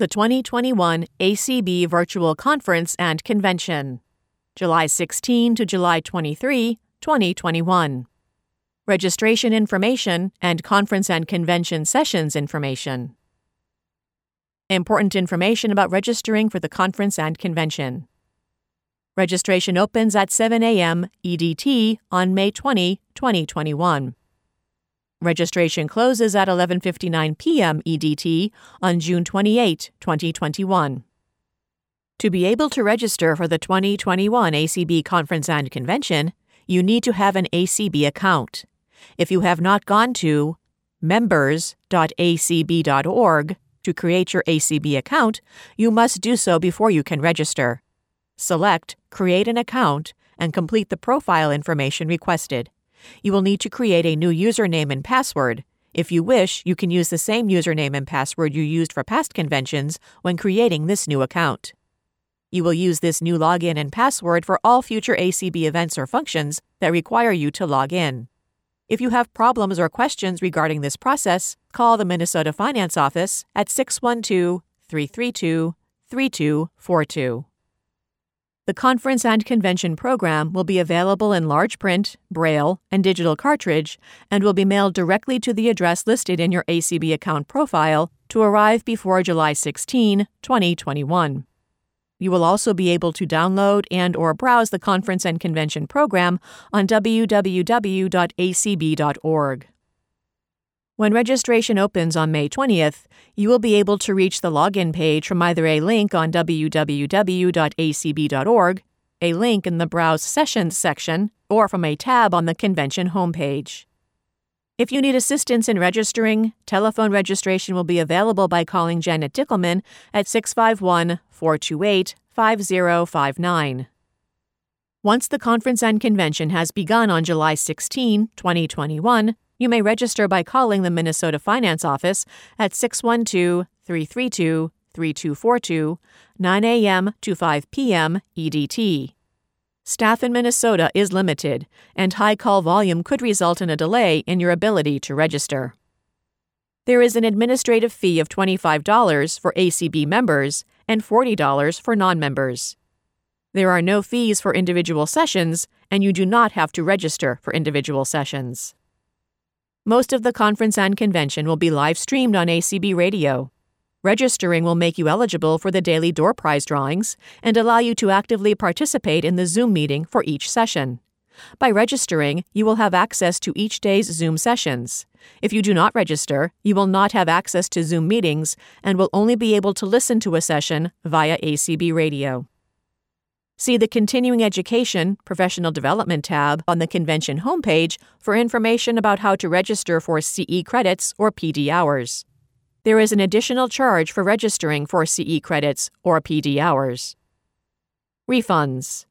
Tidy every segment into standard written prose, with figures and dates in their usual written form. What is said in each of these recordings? the 2021 ACB Virtual Conference and Convention, July 16 to July 23, 2021. Registration information and conference and convention sessions information. Important information about registering for the conference and convention. Registration opens at 7 a.m. EDT on May 20, 2021. Registration closes at 11:59 p.m. EDT on June 28, 2021. To be able to register for the 2021 ACB Conference and Convention, you need to have an ACB account. If you have not gone to members.acb.org, to create your ACB account, you must do so before you can register. Select Create an Account and complete the profile information requested. You will need to create a new username and password. If you wish, you can use the same username and password you used for past conventions when creating this new account. You will use this new login and password for all future ACB events or functions that require you to log in. If you have problems or questions regarding this process, call the Minnesota Finance Office at 612-332-3242. The Conference and Convention program will be available in large print, braille, and digital cartridge, and will be mailed directly to the address listed in your ACB account profile to arrive before July 16, 2021. You will also be able to download and/or browse the Conference and Convention program on www.acb.org. When registration opens on May 20th, you will be able to reach the login page from either a link on www.acb.org, a link in the Browse Sessions section, or from a tab on the convention homepage. If you need assistance in registering, telephone registration will be available by calling Janet Dickelman at 651-428-5059. Once the conference and convention has begun on July 16, 2021, you may register by calling the Minnesota Finance Office at 612-332-3242, 9 a.m. to 5 p.m. EDT. Staff in Minnesota is limited, and high call volume could result in a delay in your ability to register. There is an administrative fee of $25 for ACB members and $40 for non-members. There are no fees for individual sessions, and you do not have to register for individual sessions. Most of the conference and convention will be live streamed on ACB Radio. Registering will make you eligible for the daily door prize drawings and allow you to actively participate in the Zoom meeting for each session. By registering, you will have access to each day's Zoom sessions. If you do not register, you will not have access to Zoom meetings and will only be able to listen to a session via ACB Radio. See the Continuing Education Professional Development tab on the convention homepage for information about how to register for CE credits or PD hours. There is an additional charge for registering for CE credits or PD hours. Refunds.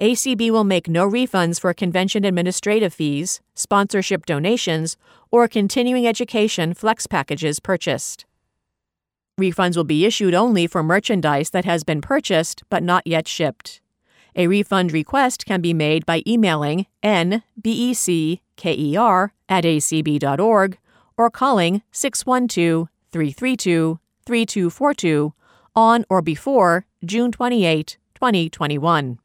ACB will make no refunds for convention administrative fees, sponsorship donations, or continuing education flex packages purchased. Refunds will be issued only for merchandise that has been purchased but not yet shipped. A refund request can be made by emailing nbecker@acb.org or calling 612 332-3242 on or before June 28, 2021.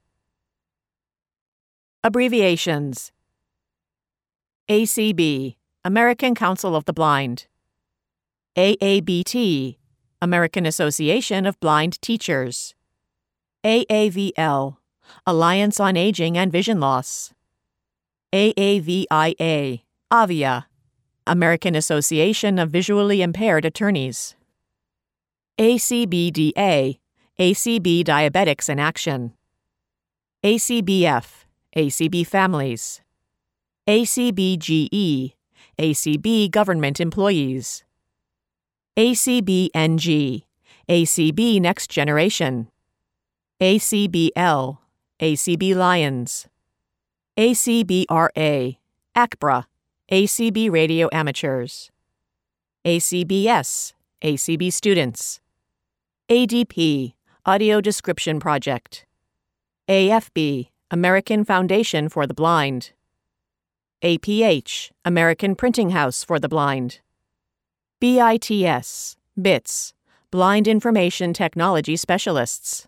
Abbreviations. ACB, American Council of the Blind. AABT, American Association of Blind Teachers. AAVL, Alliance on Aging and Vision Loss. AAVIA, AVIA, American Association of Visually Impaired Attorneys. ACBDA, ACB Diabetics in Action. ACBF, ACB Families. ACBGE, ACB Government Employees. ACBNG, ACB Next Generation. ACBL, ACB Lions. ACBRA, ACBRA, ACB Radio Amateurs. ACBS, ACB Students. ADP, Audio Description Project. AFB, American Foundation for the Blind. APH, American Printing House for the Blind. BITS, BITS, blind information technology specialists.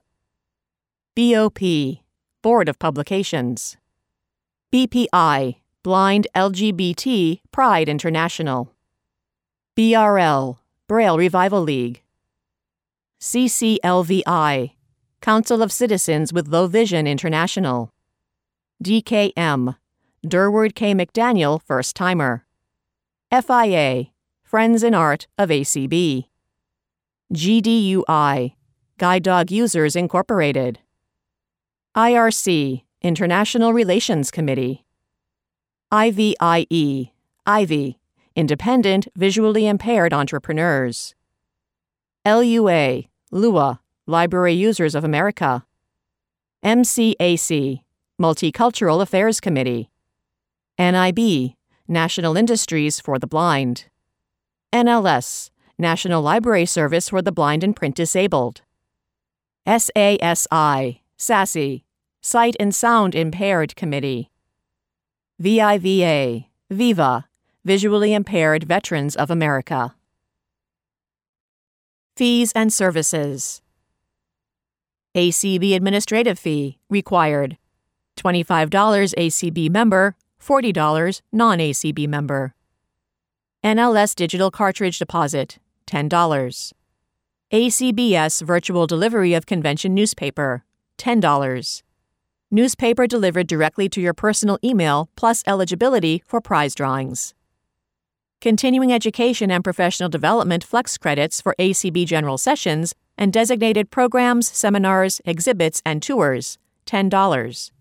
BOP, Board of Publications. BPI, Blind LGBT Pride International. BRL, Braille Revival League. CCLVI, Council of Citizens with Low Vision International. DKM, Durward K. McDaniel First Timer. FIA, Friends in Art of ACB. GDUI, Guide Dog Users Incorporated. IRC, International Relations Committee. IVIE, IVY, Independent Visually Impaired Entrepreneurs. LUA, LUA, Library Users of America. MCAC, Multicultural Affairs Committee. NIB, National Industries for the Blind. NLS, National Library Service for the Blind and Print Disabled. SASI, SASI, Sight and Sound Impaired Committee. VIVA, VIVA, Visually Impaired Veterans of America. Fees and services. ACB administrative fee required. $25 ACB member, $40 non-ACB member. NLS digital cartridge deposit, $10. ACBS virtual delivery of convention newspaper, $10. Newspaper delivered directly to your personal email plus eligibility for prize drawings. Continuing education and professional development flex credits for ACB general sessions and designated programs, seminars, exhibits, and tours, $10.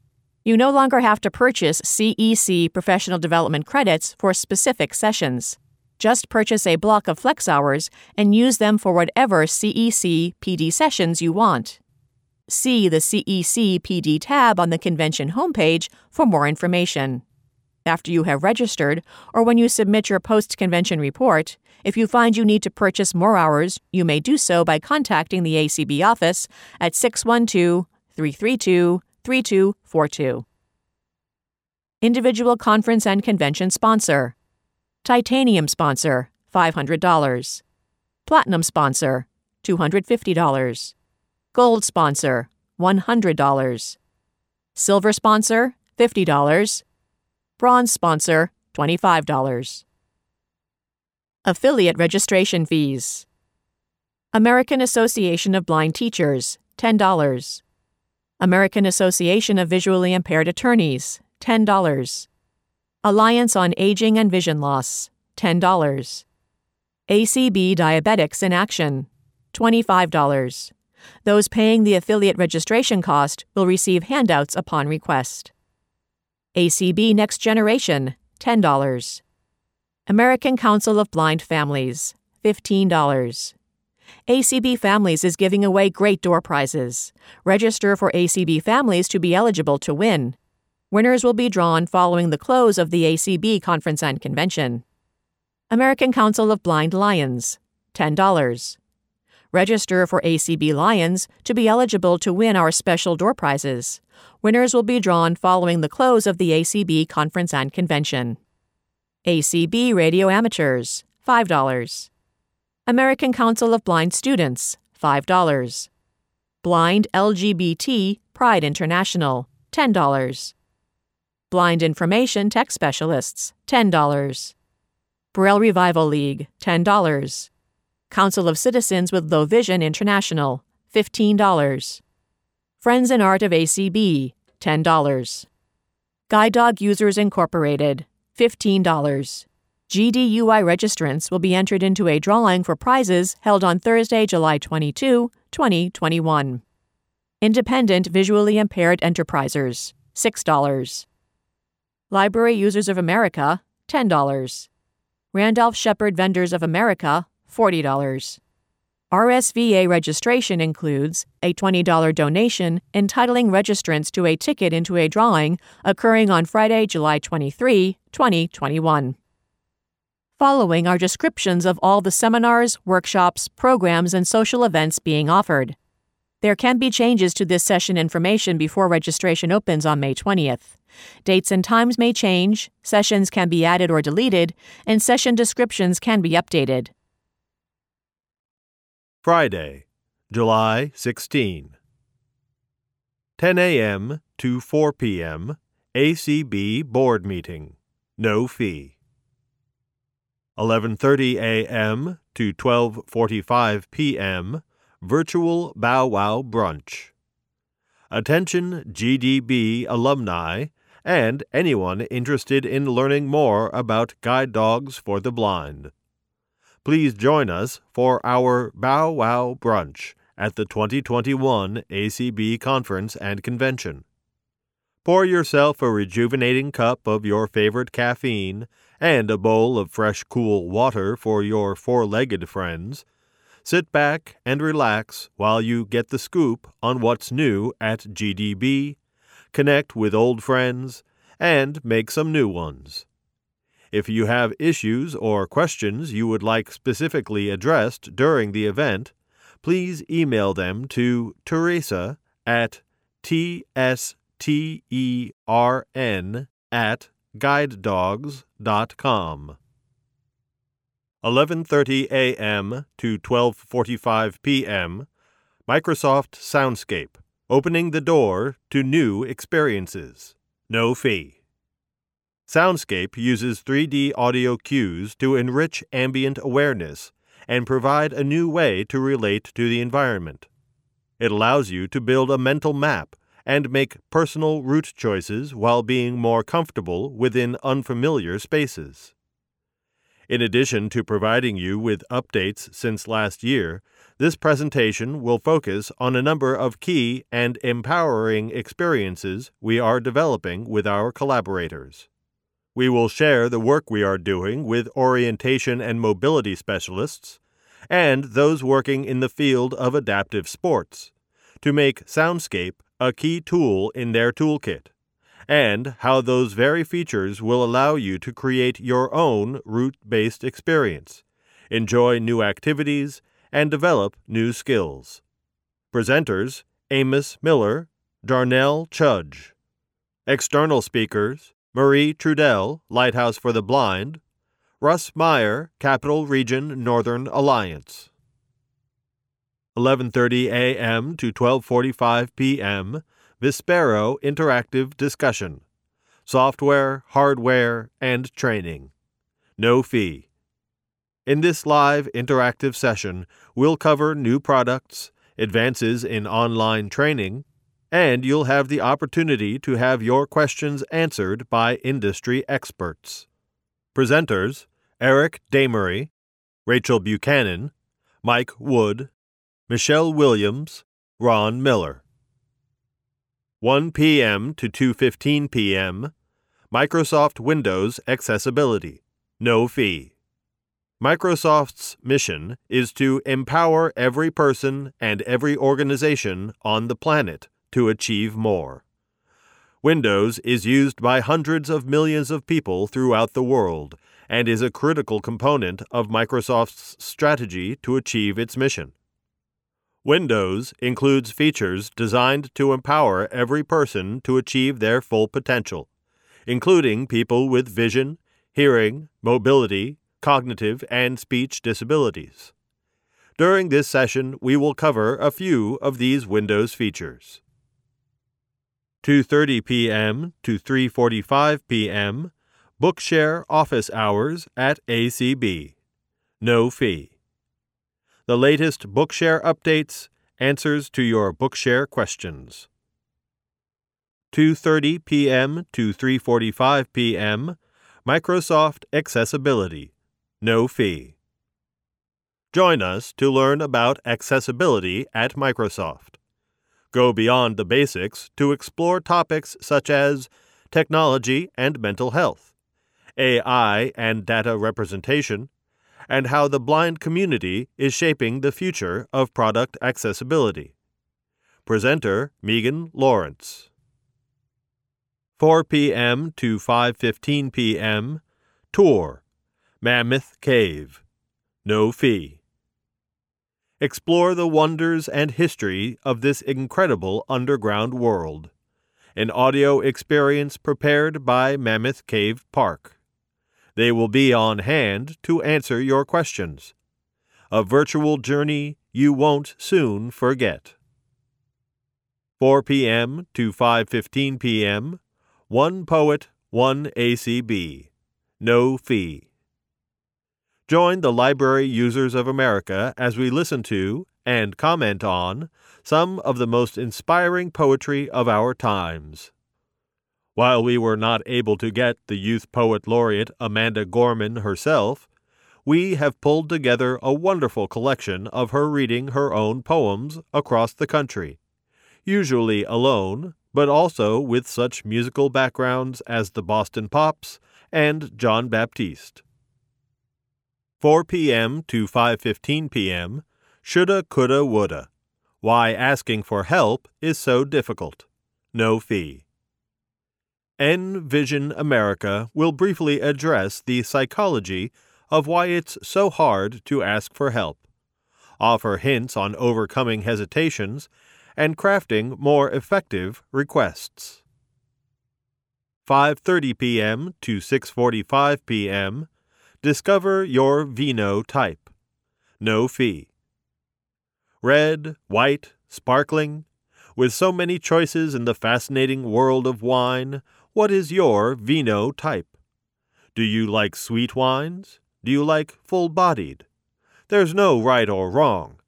You no longer have to purchase CEC professional development credits for specific sessions. Just purchase a block of flex hours and use them for whatever CEC PD sessions you want. See the CEC PD tab on the convention homepage for more information. After you have registered, or when you submit your post-convention report, if you find you need to purchase more hours, you may do so by contacting the ACB office at 612-332-3242. Individual conference and convention sponsor. Titanium sponsor, $500. Platinum sponsor, $250. Gold sponsor, $100. Silver sponsor, $50. Bronze sponsor, $25. Affiliate registration fees. American Association of Blind Teachers, $10. American Association of Visually Impaired Attorneys, $10. Alliance on Aging and Vision Loss, $10. ACB Diabetics in Action, $25. Those paying the affiliate registration cost will receive handouts upon request. ACB Next Generation, $10. American Council of Blind Families, $15. ACB Families is giving away great door prizes. Register for ACB Families to be eligible to win. Winners will be drawn following the close of the ACB Conference and Convention. American Council of Blind Lions, $10. Register for ACB Lions to be eligible to win our special door prizes. Winners will be drawn following the close of the ACB Conference and Convention. ACB Radio Amateurs, $5. American Council of Blind Students, $5. Blind LGBT Pride International, $10. Blind Information Tech Specialists, $10. Braille Revival League, $10. Council of Citizens with Low Vision International, $15. Friends in Art of ACB, $10. Guide Dog Users Incorporated, $15. GDUI registrants will be entered into a drawing for prizes held on Thursday, July 22, 2021. Independent Visually Impaired Enterprisers, $6. Library Users of America, $10. Randolph Shepherd Vendors of America, $40. RSVA registration includes a $20 donation entitling registrants to a ticket into a drawing occurring on Friday, July 23, 2021. Following are descriptions of all the seminars, workshops, programs, and social events being offered. There can be changes to this session information before registration opens on May 20th. Dates and times may change, sessions can be added or deleted, and session descriptions can be updated. Friday, July 16. 10 a.m. to 4 p.m. ACB Board Meeting. No fee. 11:30 a.m. to 12:45 p.m. Virtual Bow Wow Brunch. Attention GDB alumni and anyone interested in learning more about guide dogs for the blind. Please join us for our Bow Wow Brunch at the 2021 ACB Conference and Convention. Pour yourself a rejuvenating cup of your favorite caffeine and a bowl of fresh, cool water for your four-legged friends. Sit back and relax while you get the scoop on what's new at GDB, connect with old friends, and make some new ones. If you have issues or questions you would like specifically addressed during the event, please email them to teresa@tstern@guidedogs.com. 11:30 a.m. to 12:45 p.m. Microsoft Soundscape, opening the door to new experiences. No fee. Soundscape uses 3D audio cues to enrich ambient awareness and provide a new way to relate to the environment. It allows you to build a mental map and make personal route choices while being more comfortable within unfamiliar spaces. In addition to providing you with updates since last year, this presentation will focus on a number of key and empowering experiences we are developing with our collaborators. We will share the work we are doing with orientation and mobility specialists and those working in the field of adaptive sports to make Soundscape a key tool in their toolkit, and how those very features will allow you to create your own route-based experience, enjoy new activities, and develop new skills. Presenters: Amos Miller, Darnell Chudge. External speakers: Marie Trudell, Lighthouse for the Blind; Russ Meyer, Capital Region Northern Alliance. 11:30 a.m. to 12:45 p.m. Vispero Interactive Discussion. Software, hardware, and training. No fee. In this live interactive session, we'll cover new products, advances in online training, and you'll have the opportunity to have your questions answered by industry experts. Presenters: Eric Damery, Rachel Buchanan, Mike Wood, Michelle Williams, Ron Miller. 1 p.m. to 2:15 p.m. Microsoft Windows Accessibility. No fee. Microsoft's mission is to empower every person and every organization on the planet to achieve more. Windows is used by hundreds of millions of people throughout the world and is a critical component of Microsoft's strategy to achieve its mission. Windows includes features designed to empower every person to achieve their full potential, including people with vision, hearing, mobility, cognitive, and speech disabilities. During this session, we will cover a few of these Windows features. 2:30 p.m. to 3:45 p.m. Bookshare office hours at ACB. No fee. The latest Bookshare updates, answers to your Bookshare questions. 2:30 p.m. to 3:45 p.m. Microsoft Accessibility. No fee. Join us to learn about accessibility at Microsoft. Go beyond the basics to explore topics such as technology and mental health, AI and data representation, and how the blind community is shaping the future of product accessibility. Presenter: Megan Lawrence. 4 p.m. to 5:15 p.m. Tour: Mammoth Cave. No fee. Explore the wonders and history of this incredible underground world. An audio experience prepared by Mammoth Cave Park. They will be on hand to answer your questions. A virtual journey you won't soon forget. 4 p.m. to 5:15 p.m., one poet, one ACB. No fee. Join the Library Users of America as we listen to and comment on some of the most inspiring poetry of our times. While we were not able to get the Youth Poet Laureate Amanda Gorman herself, we have pulled together a wonderful collection of her reading her own poems across the country, usually alone, but also with such musical backgrounds as the Boston Pops and John Baptiste. 4 p.m. to 5:15 p.m., Shoulda, Coulda, Woulda. Why asking for help is so difficult. No fee. N-Vision America will briefly address the psychology of why it's so hard to ask for help, offer hints on overcoming hesitations, and crafting more effective requests. 5:30 p.m. to 6:45 p.m., discover your Vino type. No fee. Red, white, sparkling. With so many choices in the fascinating world of wine, what is your Vino type? Do you like sweet wines? Do you like full-bodied? There's no right or wrong.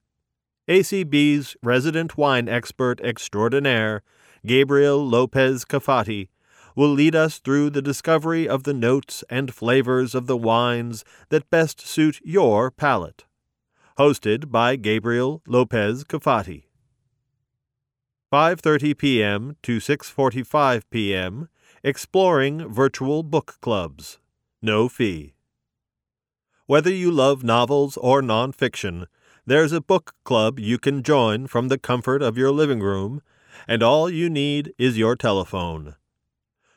ACB's resident wine expert extraordinaire, Gabriel Lopez Cafati, will lead us through the discovery of the notes and flavors of the wines that best suit your palate. Hosted by Gabriel Lopez Cafati. 5:30 p.m. to 6:45 p.m., exploring virtual book clubs. No fee. Whether you love novels or nonfiction, there's a book club you can join from the comfort of your living room, and all you need is your telephone.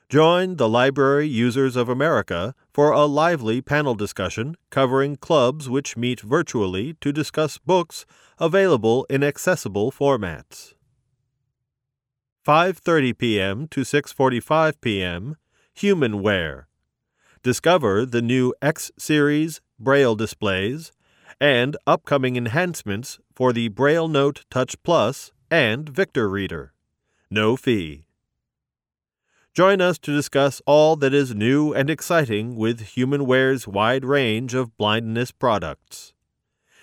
Join the Library Users of America for a lively panel discussion covering clubs which meet virtually to discuss books available in accessible formats. 5:30 p.m. to 6:45 p.m., Humanware. Discover the new X-Series Braille displays and upcoming enhancements for the BrailleNote Touch Plus and Victor Reader. No fee. Join us to discuss all that is new and exciting with Humanware's wide range of blindness products.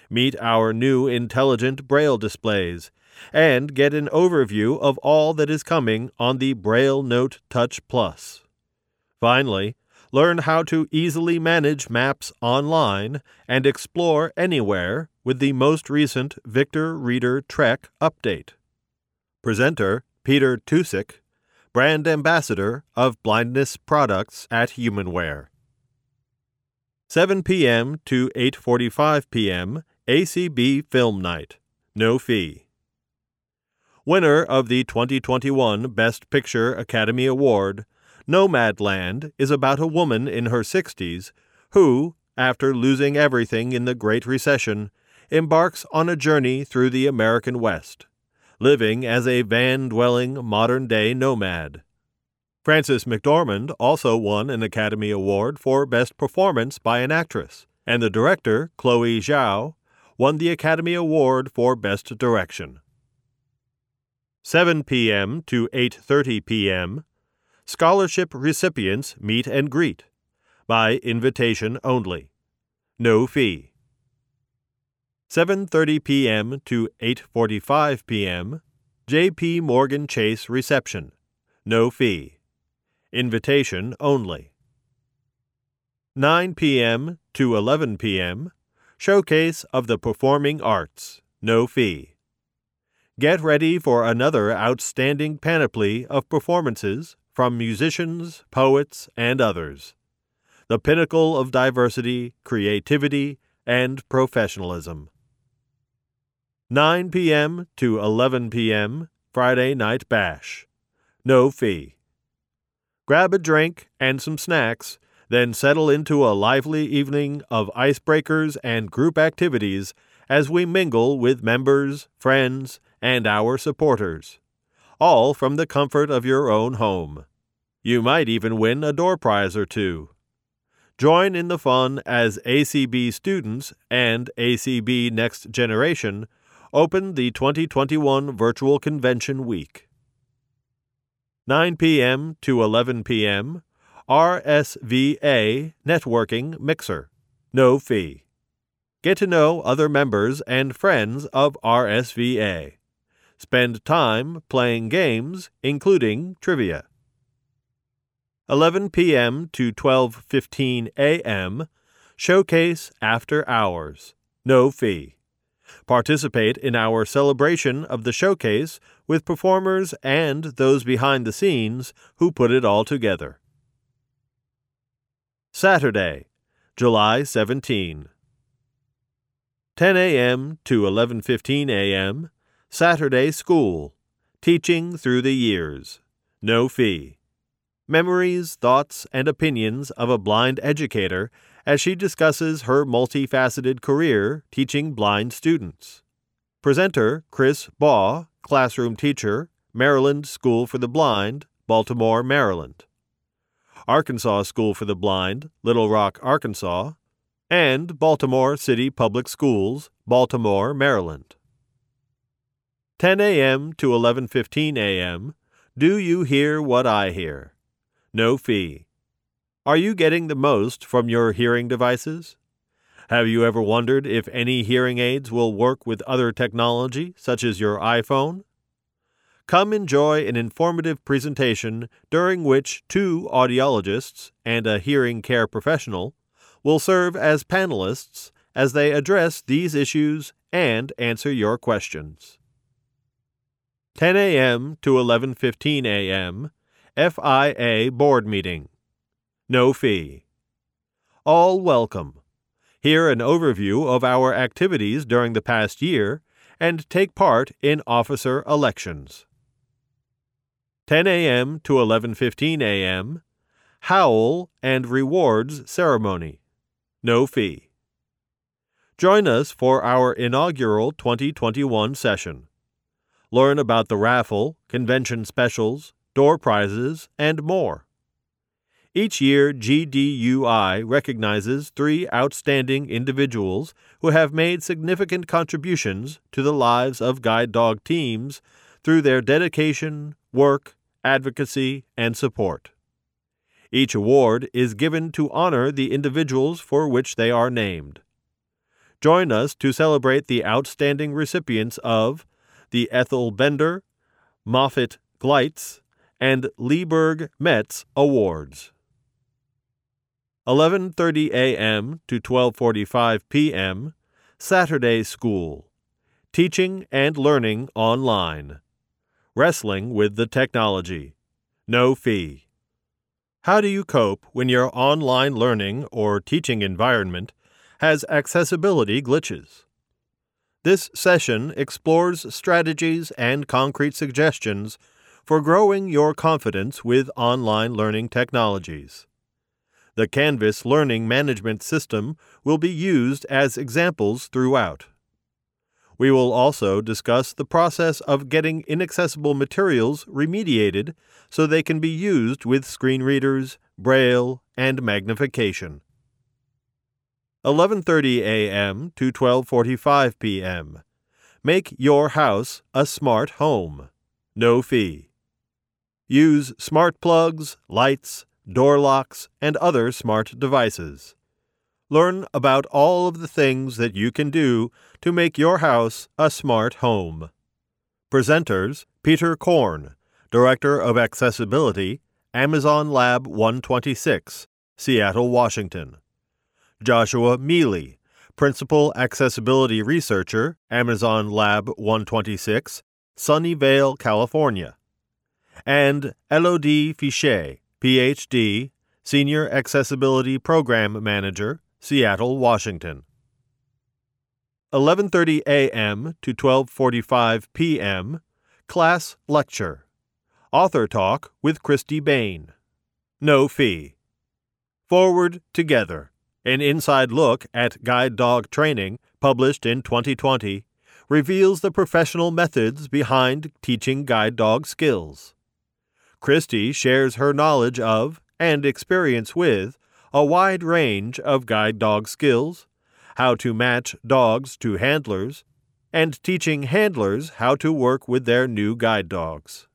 Meet our new intelligent Braille displays and get an overview of all that is coming on the BrailleNote Touch Plus. Finally, learn how to easily manage maps online and explore anywhere with the most recent Victor Reader Trek update. Presenter Peter Tusick, Brand Ambassador of Blindness Products at Humanware. 7 p.m. to 8:45 p.m., ACB Film Night. No fee. Winner of the 2021 Best Picture Academy Award, Nomadland is about a woman in her 60s who, after losing everything in the Great Recession, embarks on a journey through the American West, living as a van-dwelling modern-day nomad. Frances McDormand also won an Academy Award for Best Performance by an Actress, and the director, Chloe Zhao, won the Academy Award for Best Direction. 7 p.m. to 8:30 p.m., Scholarship Recipients Meet and Greet, by invitation only. No fee. 7:30 p.m. to 8:45 p.m., J.P. Morgan Chase Reception. No fee. Invitation only. 9 p.m. to 11 p.m., Showcase of the Performing Arts. No fee. Get ready for another outstanding panoply of performances from musicians, poets, and others. The pinnacle of diversity, creativity, and professionalism. 9 p.m. to 11 p.m., Friday Night Bash. No fee. Grab a drink and some snacks, then settle into a lively evening of icebreakers and group activities as we mingle with members, friends, and our supporters, all from the comfort of your own home. You might even win a door prize or two. Join in the fun as ACB students and ACB Next Generation opened the 2021 Virtual Convention Week. 9 p.m. to 11 p.m. RSVA Networking Mixer. No fee. Get to know other members and friends of RSVA. Spend time playing games, including trivia. 11 p.m. to 12:15 a.m. Showcase After Hours. No fee. Participate in our celebration of the showcase with performers and those behind the scenes who put it all together. Saturday, July 17. 10 a.m. to 11:15 a.m. Saturday School. Teaching through the years. No fee. Memories, thoughts, and opinions of a blind educator as she discusses her multifaceted career teaching blind students. Presenter Chris Baugh, classroom teacher, Maryland School for the Blind, Baltimore, Maryland. Arkansas School for the Blind, Little Rock, Arkansas, and Baltimore City Public Schools, Baltimore, Maryland. 10 a.m. to 11:15 a.m. Do you hear what I hear? No fee. Are you getting the most from your hearing devices? Have you ever wondered if any hearing aids will work with other technology, such as your iPhone? Come enjoy an informative presentation during which two audiologists and a hearing care professional will serve as panelists as they address these issues and answer your questions. 10 a.m. to 11:15 a.m. FIA Board Meeting. No fee. All welcome. Hear an overview of our activities during the past year and take part in officer elections. 10 a.m. to 11:15 a.m. Howl and Rewards Ceremony. No fee. Join us for our inaugural 2021 session. Learn about the raffle, convention specials, door prizes, and more. Each year, GDUI recognizes three outstanding individuals who have made significant contributions to the lives of guide dog teams through their dedication, work, advocacy, and support. Each award is given to honor the individuals for which they are named. Join us to celebrate the outstanding recipients of the Ethel Bender, Moffitt Gleitz, and Lieberg Metz Awards. 11:30 a.m. to 12:45 p.m. Saturday School. Teaching and Learning Online. Wrestling with the Technology. No fee. How do you cope when your online learning or teaching environment has accessibility glitches? This session explores strategies and concrete suggestions for growing your confidence with online learning technologies. The Canvas Learning Management System will be used as examples throughout. We will also discuss the process of getting inaccessible materials remediated so they can be used with screen readers, braille, and magnification. 11:30 a.m. to 12:45 p.m. Make your house a smart home. No fee. Use smart plugs, lights, door locks, and other smart devices. Learn about all of the things that you can do to make your house a smart home. Presenters Peter Korn, Director of Accessibility, Amazon Lab 126, Seattle, Washington. Joshua Miele, Principal Accessibility Researcher, Amazon Lab 126, Sunnyvale, California. And Elodie Fichet, Ph.D., Senior Accessibility Program Manager, Seattle, Washington. 11:30 a.m. to 12:45 p.m. Class Lecture. Author Talk with Christy Bain. No fee. Forward Together. An inside look at guide dog training, published in 2020, reveals the professional methods behind teaching guide dog skills. Christy shares her knowledge of and experience with a wide range of guide dog skills, how to match dogs to handlers, and teaching handlers how to work with their new guide dogs.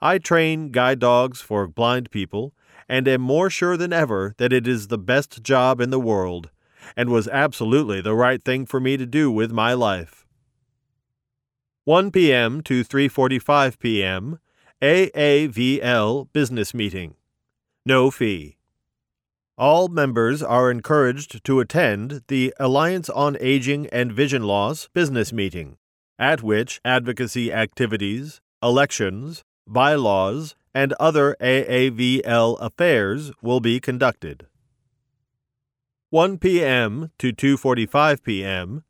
I train guide dogs for blind people and am more sure than ever that it is the best job in the world and was absolutely the right thing for me to do with my life. 1 p.m. to 3:45 p.m. AAVL Business Meeting. No fee. All members are encouraged to attend the Alliance on Aging and Vision Loss Business Meeting, at which advocacy activities, elections, bylaws, and other AAVL affairs will be conducted. 1 p.m. to 2:45 p.m.,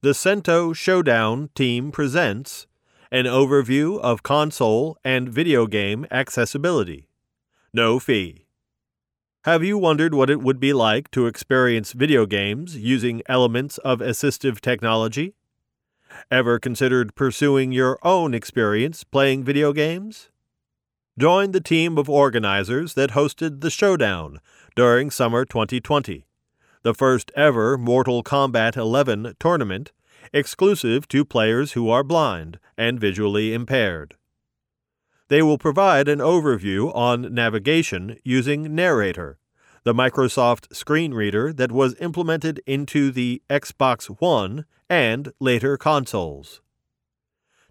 the Cento Showdown team presents an overview of console and video game accessibility. No fee. Have you wondered what it would be like to experience video games using elements of assistive technology? Ever considered pursuing your own experience playing video games? Join the team of organizers that hosted the showdown during summer 2020, the first ever Mortal Kombat 11 tournament exclusive to players who are blind and visually impaired. They will provide an overview on navigation using Narrator, the Microsoft screen reader that was implemented into the Xbox One and later consoles.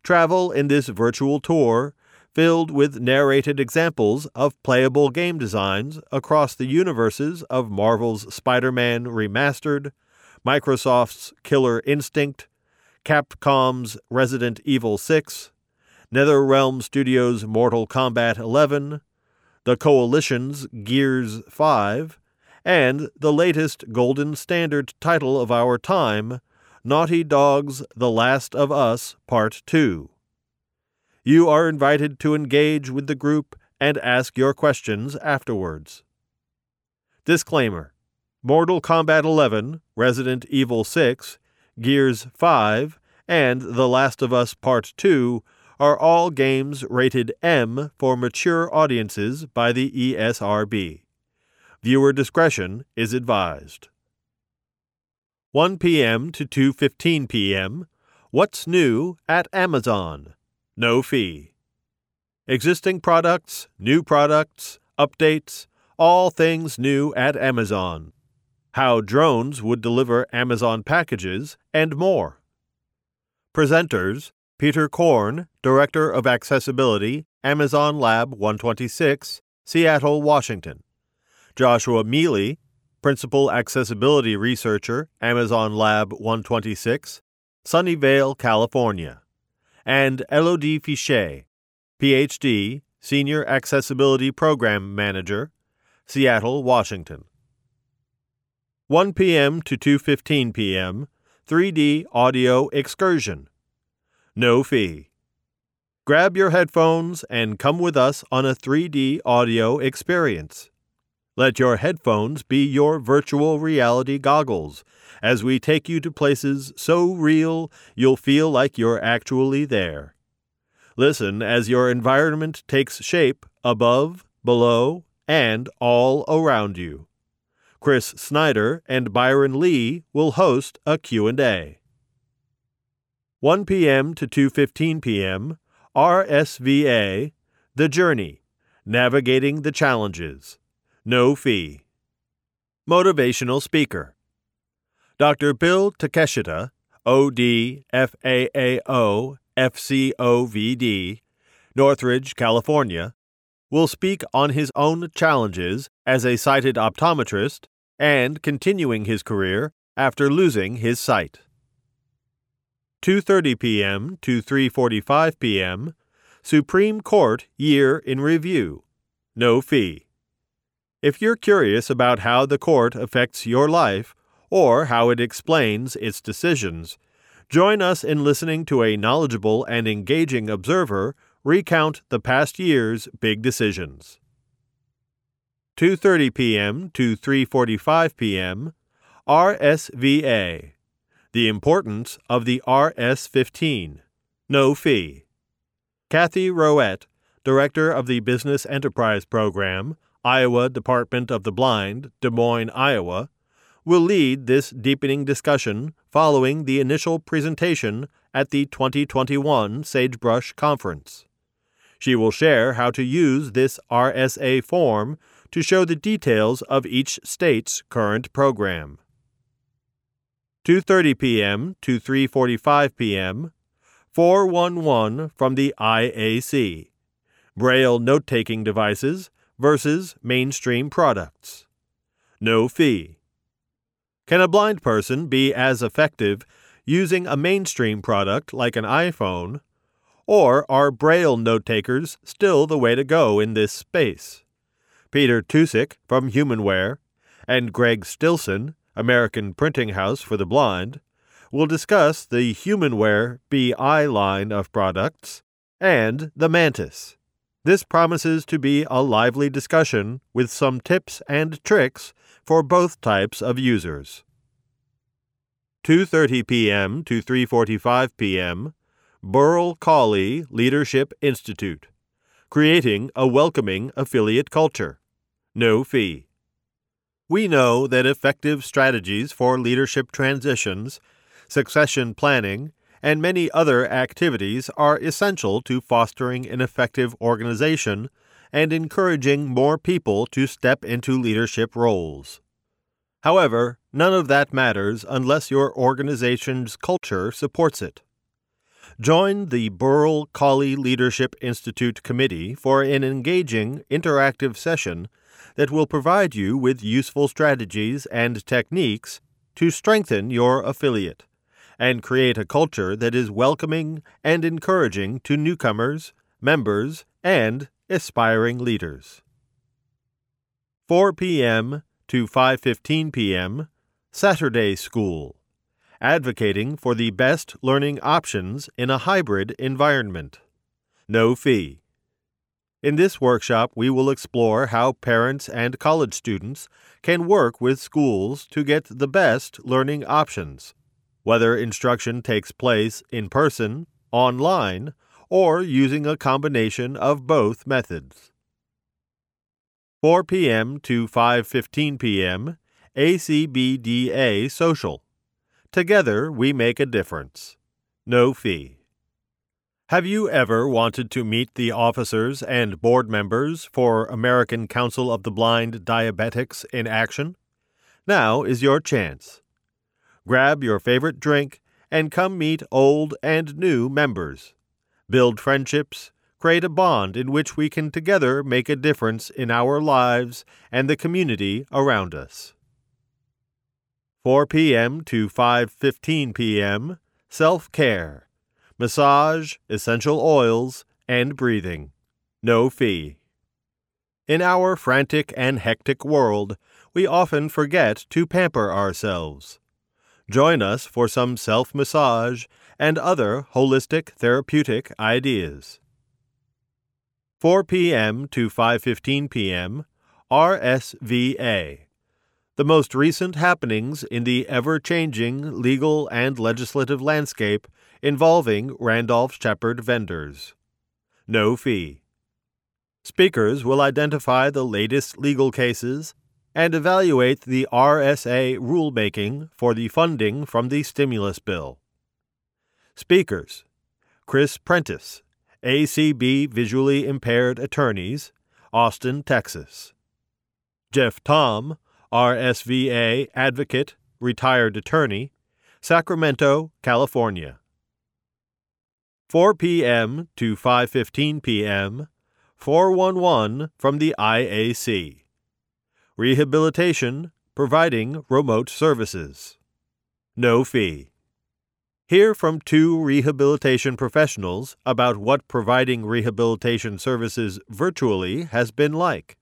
Travel in this virtual tour, filled with narrated examples of playable game designs across the universes of Marvel's Spider-Man Remastered, Microsoft's Killer Instinct, Capcom's Resident Evil 6, NetherRealm Studios' Mortal Kombat 11, the Coalition's Gears 5, and the latest golden standard title of our time, Naughty Dog's The Last of Us Part 2. You are invited to engage with the group and ask your questions afterwards. Disclaimer: Mortal Kombat 11, Resident Evil 6, Gears 5, and The Last of Us Part 2 are all games rated M for mature audiences by the ESRB. Viewer discretion is advised. 1 p.m. to 2:15 p.m. What's new at Amazon? No fee. Existing products, new products, updates, all things new at Amazon. How drones would deliver Amazon packages, and more. Presenters: Peter Korn, Director of Accessibility, Amazon Lab 126, Seattle, Washington; Joshua Miele, Principal Accessibility Researcher, Amazon Lab 126, Sunnyvale, California; and Elodie Fichet, Ph.D., Senior Accessibility Program Manager, Seattle, Washington. 1 p.m. to 2:15 p.m., 3D Audio Excursion. No fee. Grab your headphones and come with us on a 3D audio experience. Let your headphones be your virtual reality goggles as we take you to places so real you'll feel like you're actually there. Listen as your environment takes shape above, below, and all around you. Chris Snyder and Byron Lee will host a Q&A. 1 p.m. to 2:15 p.m., RSVA, The Journey, Navigating the Challenges. No fee. Motivational speaker: Dr. Bill Takeshita, O.D., F.A.A.O., F.C.O.V.D., Northridge, California, will speak on his own challenges as a sighted optometrist and continuing his career after losing his sight. 2:30 p.m. to 3:45 p.m., Supreme Court Year in Review. No fee. If you're curious about how the court affects your life or how it explains its decisions, join us in listening to a knowledgeable and engaging observer recount the past year's big decisions. 2:30 p.m. to 3:45 p.m., RSVA, The Importance of the RS-15. No fee. Kathy Rowett, Director of the Business Enterprise Program, Iowa Department of the Blind, Des Moines, Iowa, will lead this deepening discussion following the initial presentation at the 2021 Sagebrush Conference. She will share how to use this RSA form to show the details of each state's current program. 2:30 p.m. to 3:45 p.m. 411 from the IAC. Braille note-taking devices versus mainstream products. No fee. Can a blind person be as effective using a mainstream product like an iPhone, or are Braille note-takers still the way to go in this space? Peter Tusick from Humanware and Greg Stilson, American Printing House for the Blind, will discuss the Humanware BI line of products and the Mantis. This promises to be a lively discussion with some tips and tricks for both types of users. 2:30 p.m. to 3:45 p.m. Burl Colley Leadership Institute. Creating a welcoming affiliate culture. No fee. We know that effective strategies for leadership transitions, succession planning, and many other activities are essential to fostering an effective organization and encouraging more people to step into leadership roles. However, none of that matters unless your organization's culture supports it. Join the Burl Colley Leadership Institute Committee for an engaging, interactive session that will provide you with useful strategies and techniques to strengthen your affiliate and create a culture that is welcoming and encouraging to newcomers, members, and aspiring leaders. 4 p.m. to 5:15 p.m. Saturday School. Advocating for the best learning options in a hybrid environment. No fee. In this workshop, we will explore how parents and college students can work with schools to get the best learning options, whether instruction takes place in person, online, or using a combination of both methods. 4 p.m. to 5:15 p.m. ACBDA Social. Together we make a difference. No fee. Have you ever wanted to meet the officers and board members for American Council of the Blind Diabetics in action? Now is your chance. Grab your favorite drink, and come meet old and new members. Build friendships, create a bond in which we can together make a difference in our lives and the community around us. 4 p.m. to 5:15 p.m. Self-care, massage, essential oils, and breathing. No fee. In our frantic and hectic world, we often forget to pamper ourselves. Join us for some self-massage and other holistic therapeutic ideas. 4 p.m. to 5:15 p.m. RSVA. The most recent happenings in the ever-changing legal and legislative landscape involving Randolph Sheppard vendors. No fee. Speakers will identify the latest legal cases and evaluate the RSA rulemaking for the funding from the stimulus bill. Speakers: Chris Prentice, ACB Visually Impaired Attorneys, Austin, Texas; Jeff Tom, RSVA Advocate, Retired Attorney, Sacramento, California. 4 p.m. to 5:15 p.m., 411 from the IAC. Rehabilitation, providing remote services. No fee. Hear from two rehabilitation professionals about what providing rehabilitation services virtually has been like.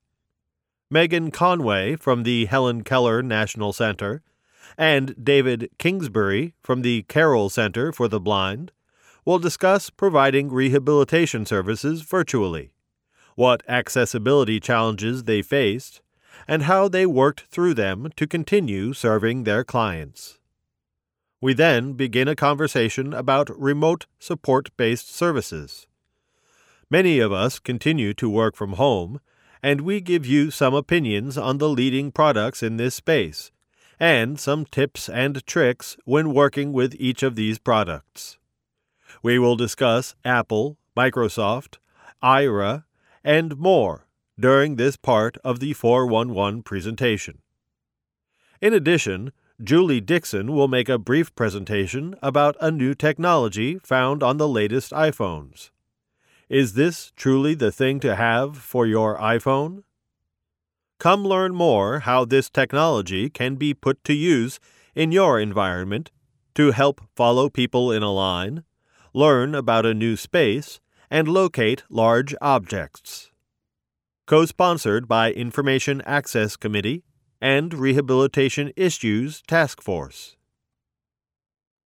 Megan Conway from the Helen Keller National Center and David Kingsbury from the Carroll Center for the Blind will discuss providing rehabilitation services virtually, what accessibility challenges they faced, and how they worked through them to continue serving their clients. We then begin a conversation about remote support-based services. Many of us continue to work from home, and we give you some opinions on the leading products in this space, and some tips and tricks when working with each of these products. We will discuss Apple, Microsoft, IRA, and more during this part of the 411 presentation. In addition, Julie Dixon will make a brief presentation about a new technology found on the latest iPhones. Is this truly the thing to have for your iPhone? Come learn more how this technology can be put to use in your environment to help follow people in a line, learn about a new space, and locate large objects. Co-sponsored by Information Access Committee and Rehabilitation Issues Task Force.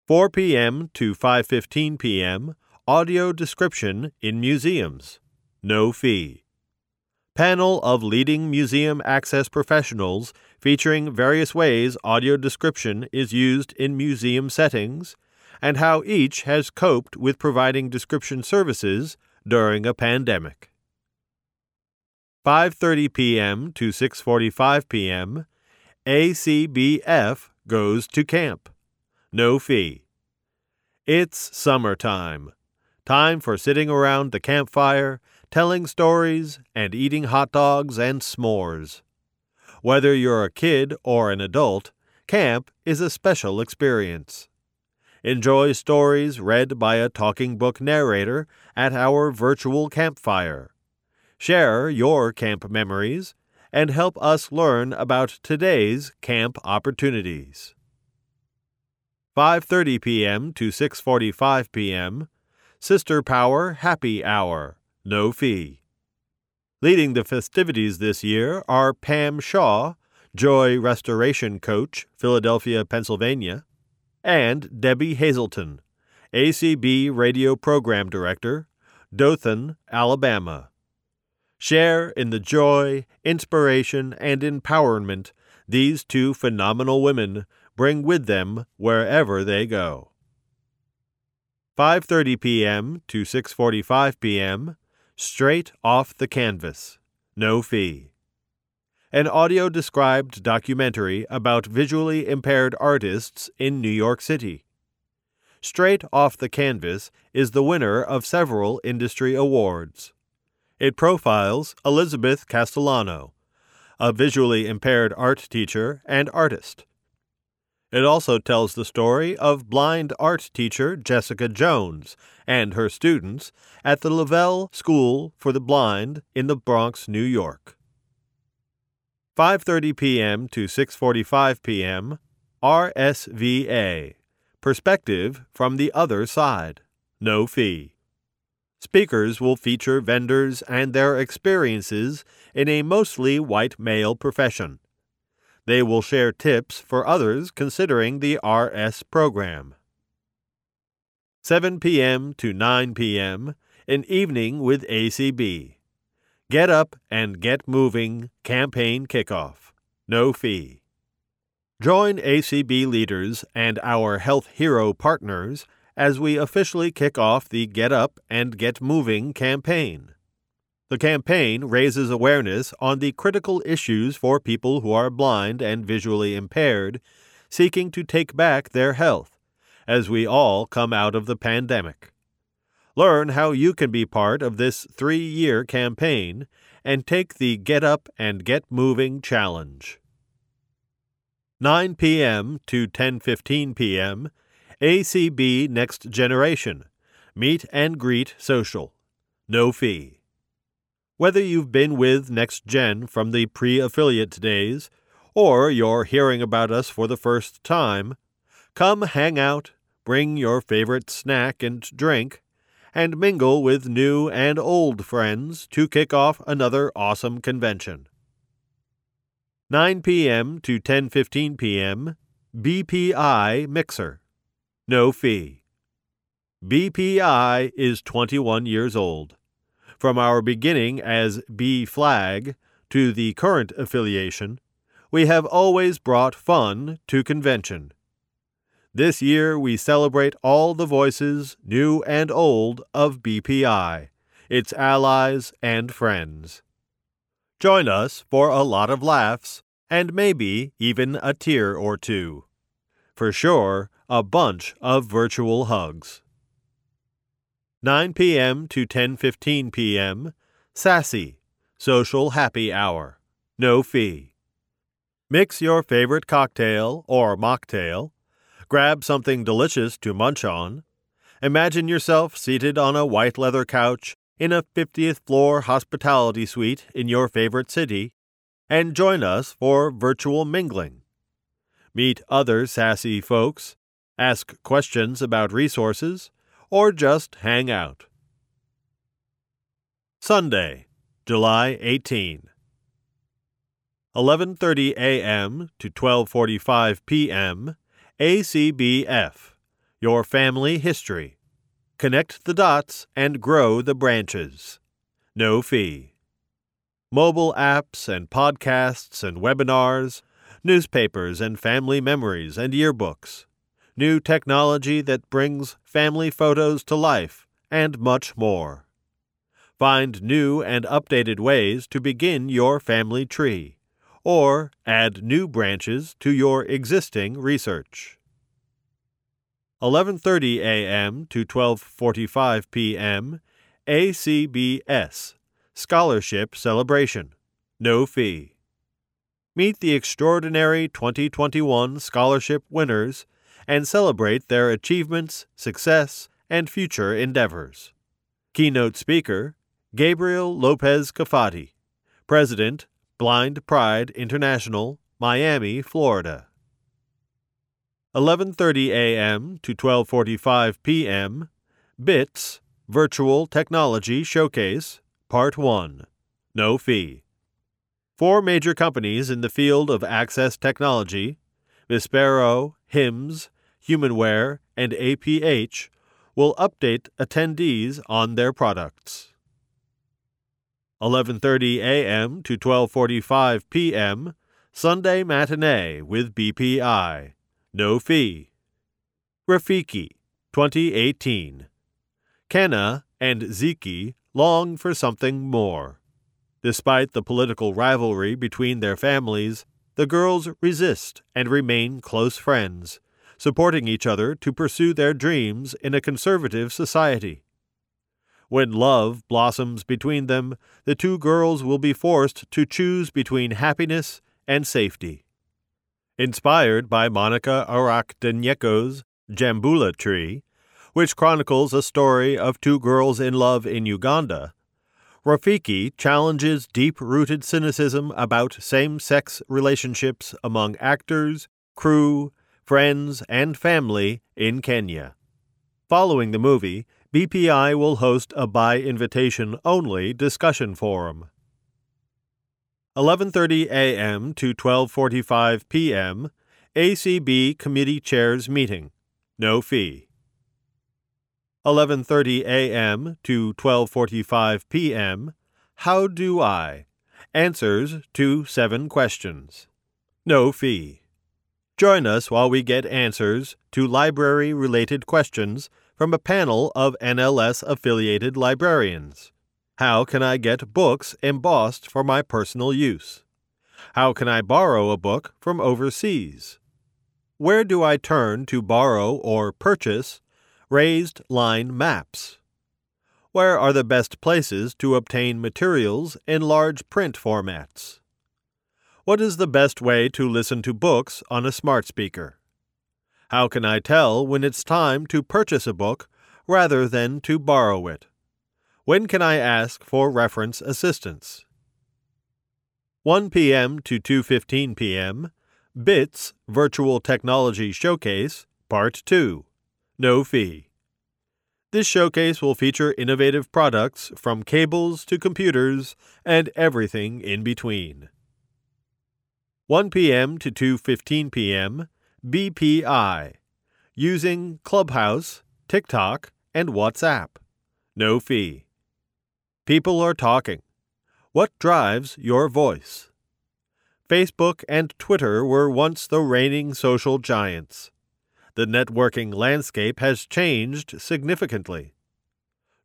4 p.m. to 5:15 p.m. Audio description in museums. No fee. Panel of leading museum access professionals featuring various ways audio description is used in museum settings and how each has coped with providing description services during a pandemic. 5:30 p.m. to 6:45 p.m. ACBF goes to camp. No fee. It's summertime. Time for sitting around the campfire, telling stories, and eating hot dogs and s'mores. Whether you're a kid or an adult, camp is a special experience. Enjoy stories read by a talking book narrator at our virtual campfire. Share your camp memories and help us learn about today's camp opportunities. 5:30 p.m. to 6:45 p.m. Sister Power Happy Hour. No fee. Leading the festivities this year are Pam Shaw, Joy Restoration Coach, Philadelphia, Pennsylvania, and Debbie Hazelton, ACB Radio Program Director, Dothan, Alabama. Share in the joy, inspiration, and empowerment these two phenomenal women bring with them wherever they go. 5:30 p.m. to 6:45 p.m. Straight off the canvas. No fee. An audio-described documentary about visually impaired artists in New York City. Straight Off the Canvas is the winner of several industry awards. It profiles Elizabeth Castellano, a visually impaired art teacher and artist. It also tells the story of blind art teacher Jessica Jones and her students at the Lavelle School for the Blind in the Bronx, New York. 5:30 p.m. to 6:45 p.m. RSVA, Perspective from the Other Side. No fee. Speakers will feature vendors and their experiences in a mostly white male profession. They will share tips for others considering the RS program. 7 p.m. to 9 p.m., an evening with ACB. Get Up and Get Moving campaign kickoff. No fee. Join ACB leaders and our Health Hero partners as we officially kick off the Get Up and Get Moving campaign. The campaign raises awareness on the critical issues for people who are blind and visually impaired, seeking to take back their health, as we all come out of the pandemic. Learn how you can be part of this 3-year campaign and take the Get Up and Get Moving challenge. 9 p.m. to 10:15 p.m., ACB Next Generation, Meet and Greet Social. No fee. Whether you've been with Next Gen from the pre-affiliate days, or you're hearing about us for the first time, come hang out, bring your favorite snack and drink, and mingle with new and old friends to kick off another awesome convention. 9 p.m. to 10:15 p.m., BPI Mixer. No fee. BPI is 21 years old. From our beginning as B Flag to the current affiliation, we have always brought fun to convention. This year we celebrate all the voices, new and old, of BPI, its allies and friends. Join us for a lot of laughs, and maybe even a tear or two. For sure, a bunch of virtual hugs. 9 p.m. to 10:15 p.m., Sassy, Social Happy Hour, no fee. Mix your favorite cocktail or mocktail. Grab something delicious to munch on. Imagine yourself seated on a white leather couch in a 50th floor hospitality suite in your favorite city, and join us for virtual mingling. Meet other sassy folks, ask questions about resources, or just hang out. Sunday, July 18. 11:30 a.m. to 12:45 p.m. ACBF, Your Family History. Connect the dots and grow the branches. No fee. Mobile apps and podcasts and webinars, newspapers and family memories and yearbooks, new technology that brings family photos to life, and much more. Find new and updated ways to begin your family tree, or add new branches to your existing research. 11:30 a.m. to 12:45 p.m. ACBS, Scholarship Celebration, no fee. Meet the extraordinary 2021 scholarship winners and celebrate their achievements, success, and future endeavors. Keynote speaker, Gabriel Lopez Cafati, President, Blind Pride International, Miami, Florida. 11:30 a.m. to 12:45 p.m., BITS, Virtual Technology Showcase, Part 1, no fee. 4 major companies in the field of access technology, Vispero, HIMSS, Humanware, and APH, will update attendees on their products. 11:30 a.m. to 12:45 p.m., Sunday Matinee with BPI. No fee. Rafiki, 2018. Kenna and Ziki long for something more. Despite the political rivalry between their families, the girls resist and remain close friends, supporting each other to pursue their dreams in a conservative society. When love blossoms between them, the two girls will be forced to choose between happiness and safety. Inspired by Monica Arakdenyeko's Jambula Tree, which chronicles a story of two girls in love in Uganda, Rafiki challenges deep-rooted cynicism about same-sex relationships among actors, crew, friends, and family in Kenya. Following the movie, BPI will host a by-invitation-only discussion forum. 11:30 a.m. to 12:45 p.m., ACB Committee Chairs Meeting, no fee. 11:30 a.m. to 12:45 p.m., How Do I? Answers to 7 questions, no fee. Join us while we get answers to library-related questions from a panel of NLS-affiliated librarians. How can I get books embossed for my personal use? How can I borrow a book from overseas? Where do I turn to borrow or purchase raised line maps? Where are the best places to obtain materials in large print formats? What is the best way to listen to books on a smart speaker? How can I tell when it's time to purchase a book rather than to borrow it? When can I ask for reference assistance? 1 p.m. to 2:15 p.m., BITS Virtual Technology Showcase, Part 2, no fee. This showcase will feature innovative products from cables to computers and everything in between. 1 p.m. to 2:15 p.m., BPI, using Clubhouse, TikTok, and WhatsApp, no fee. People are talking. What drives your voice? Facebook and Twitter were once the reigning social giants. The networking landscape has changed significantly.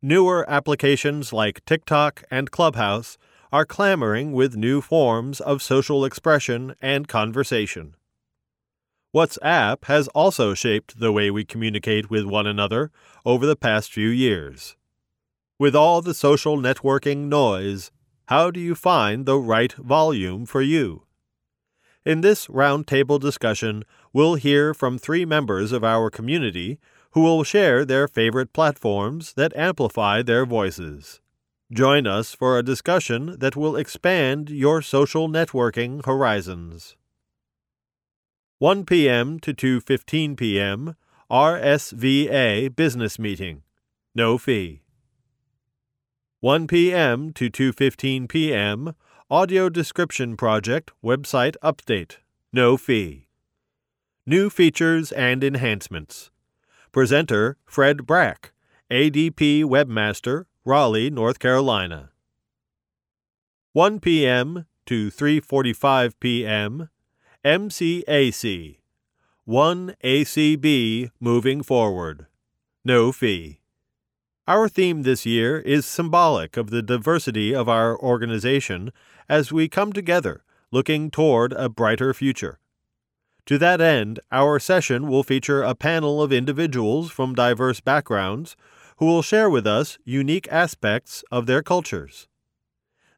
Newer applications like TikTok and Clubhouse are clamoring with new forms of social expression and conversation. WhatsApp has also shaped the way we communicate with one another over the past few years. With all the social networking noise, how do you find the right volume for you? In this roundtable discussion, we'll hear from three members of our community who will share their favorite platforms that amplify their voices. Join us for a discussion that will expand your social networking horizons. 1 p.m. to 2:15 p.m. RSVA Business Meeting. No fee. 1 p.m. to 2:15 p.m. Audio Description Project Website Update. No fee. New Features and Enhancements. Presenter Fred Brack, ADP Webmaster, Raleigh, North Carolina. 1 p.m. to 3:45 p.m. MCAC, 1 ACB Moving Forward. No fee. Our theme this year is symbolic of the diversity of our organization as we come together, looking toward a brighter future. To that end, our session will feature a panel of individuals from diverse backgrounds who will share with us unique aspects of their cultures.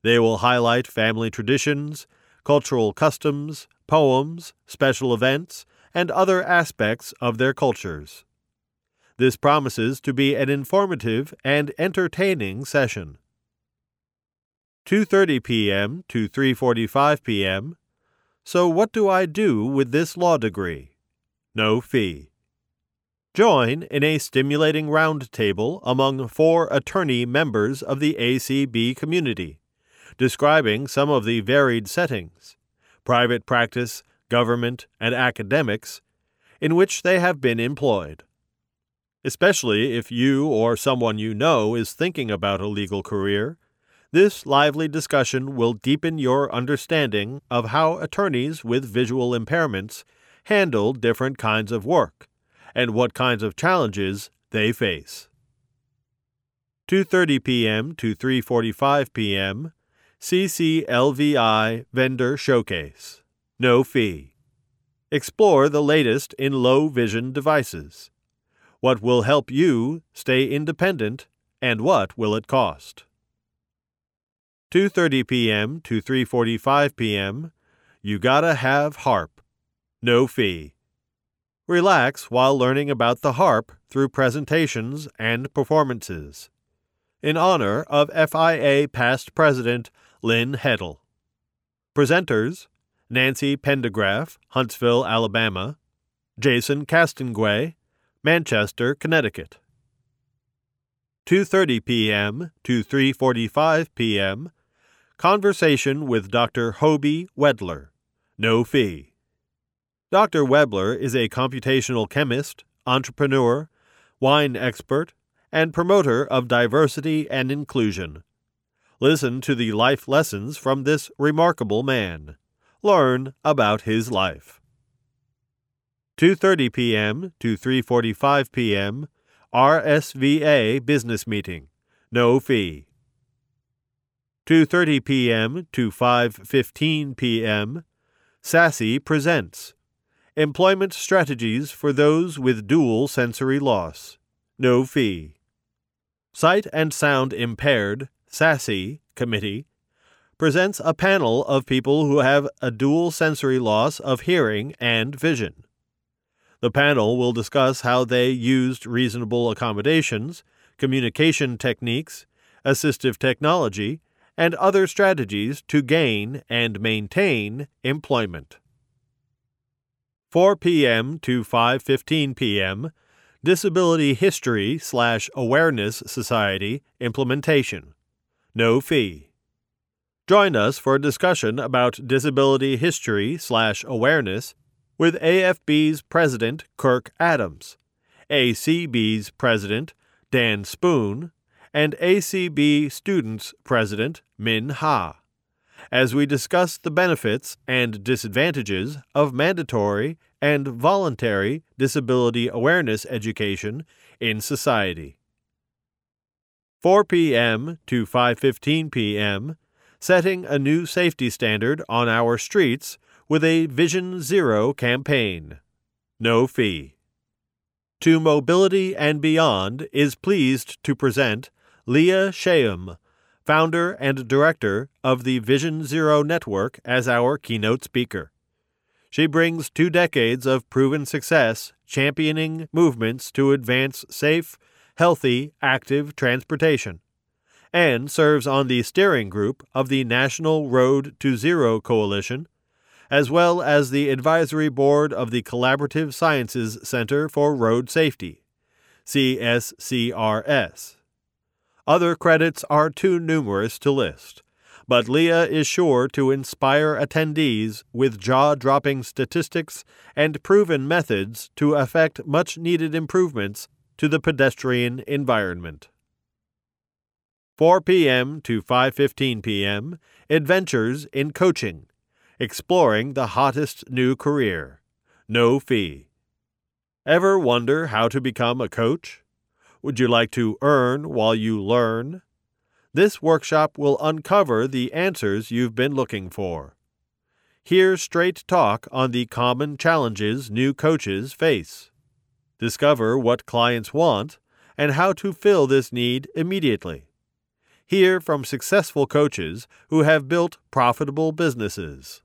They will highlight family traditions, cultural customs, poems, special events, and other aspects of their cultures. This promises to be an informative and entertaining session. 2:30 p.m. to 3:45 p.m. So what do I do with this law degree? No fee. Join in a stimulating roundtable among 4 attorney members of the ACB community, describing some of the varied settings, private practice, government, and academics, in which they have been employed. Especially if you or someone you know is thinking about a legal career, this lively discussion will deepen your understanding of how attorneys with visual impairments handle different kinds of work and what kinds of challenges they face. 2:30 p.m. to 3:45 p.m. CCLVI Vendor Showcase. No fee. Explore the latest in low-vision devices. What will help you stay independent, and what will it cost? 2:30 p.m. to 3:45 p.m. You Gotta Have HARP. No fee. Relax while learning about the harp through presentations and performances. In honor of FIA past president Lynn Heddle. Presenters, Nancy Pendergraf, Huntsville, Alabama. Jason Castanguay, Manchester, Connecticut. 2:30 p.m. to 3:45 p.m. Conversation with Dr. Hobie Wedler. No fee. Dr. Wedler is a computational chemist, entrepreneur, wine expert, and promoter of diversity and inclusion. Listen to the life lessons from this remarkable man. Learn about his life. 2:30 p.m. to 3:45 p.m. RSVA Business Meeting. No fee. 2:30 p.m. to 5:15 p.m. SASE Presents. Employment Strategies for Those with Dual Sensory Loss. No fee. Sight and Sound Impaired, SASE, Committee, presents a panel of people who have a dual sensory loss of hearing and vision. The panel will discuss how they used reasonable accommodations, communication techniques, assistive technology, and other strategies to gain and maintain employment. 4 p.m. to 5:15 p.m. Disability History/Awareness Society Implementation. No fee. Join us for a discussion about disability history/awareness with AFB's President Kirk Adams, ACB's President Dan Spoon, and ACB Students President Min Ha, as we discuss the benefits and disadvantages of mandatory and voluntary disability awareness education in society. 4 p.m. to 5:15 p.m. setting a new safety standard on our streets with a Vision Zero campaign. No fee. To Mobility and Beyond is pleased to present Leah Shayum, founder and director of the Vision Zero Network, as our keynote speaker. She brings 2 decades of proven success championing movements to advance safe, healthy, active transportation, and serves on the steering group of the National Road to Zero Coalition, as well as the advisory board of the Collaborative Sciences Center for Road Safety, CSCRS. Other credits are too numerous to list, but Leah is sure to inspire attendees with jaw-dropping statistics and proven methods to effect much-needed improvements to the pedestrian environment. 4 p.m. to 5:15 p.m., Adventures in Coaching, Exploring the Hottest New Career. No fee. Ever wonder how to become a coach? Would you like to earn while you learn? This workshop will uncover the answers you've been looking for. Hear straight talk on the common challenges new coaches face. Discover what clients want and how to fill this need immediately. Hear from successful coaches who have built profitable businesses.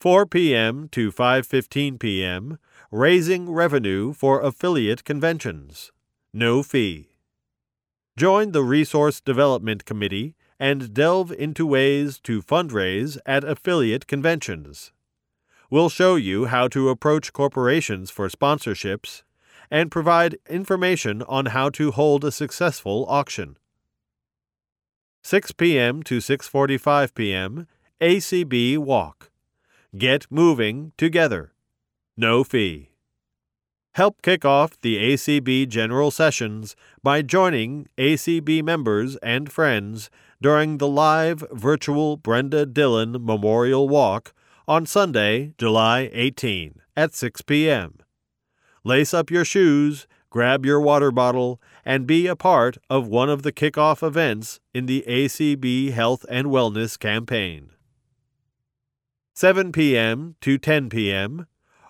4 p.m. to 5:15 p.m., Raising Revenue for Affiliate Conventions. No fee. Join the Resource Development Committee and delve into ways to fundraise at affiliate conventions. We'll show you how to approach corporations for sponsorships and provide information on how to hold a successful auction. 6 p.m. to 6:45 p.m., ACB Walk. Get moving together. No fee. Help kick off the ACB General Sessions by joining ACB members and friends during the live virtual Brenda Dillon Memorial Walk on Sunday, July 18, at 6 p.m. Lace up your shoes, grab your water bottle, and be a part of one of the kickoff events in the ACB Health and Wellness campaign. 7 p.m. to 10 p.m.,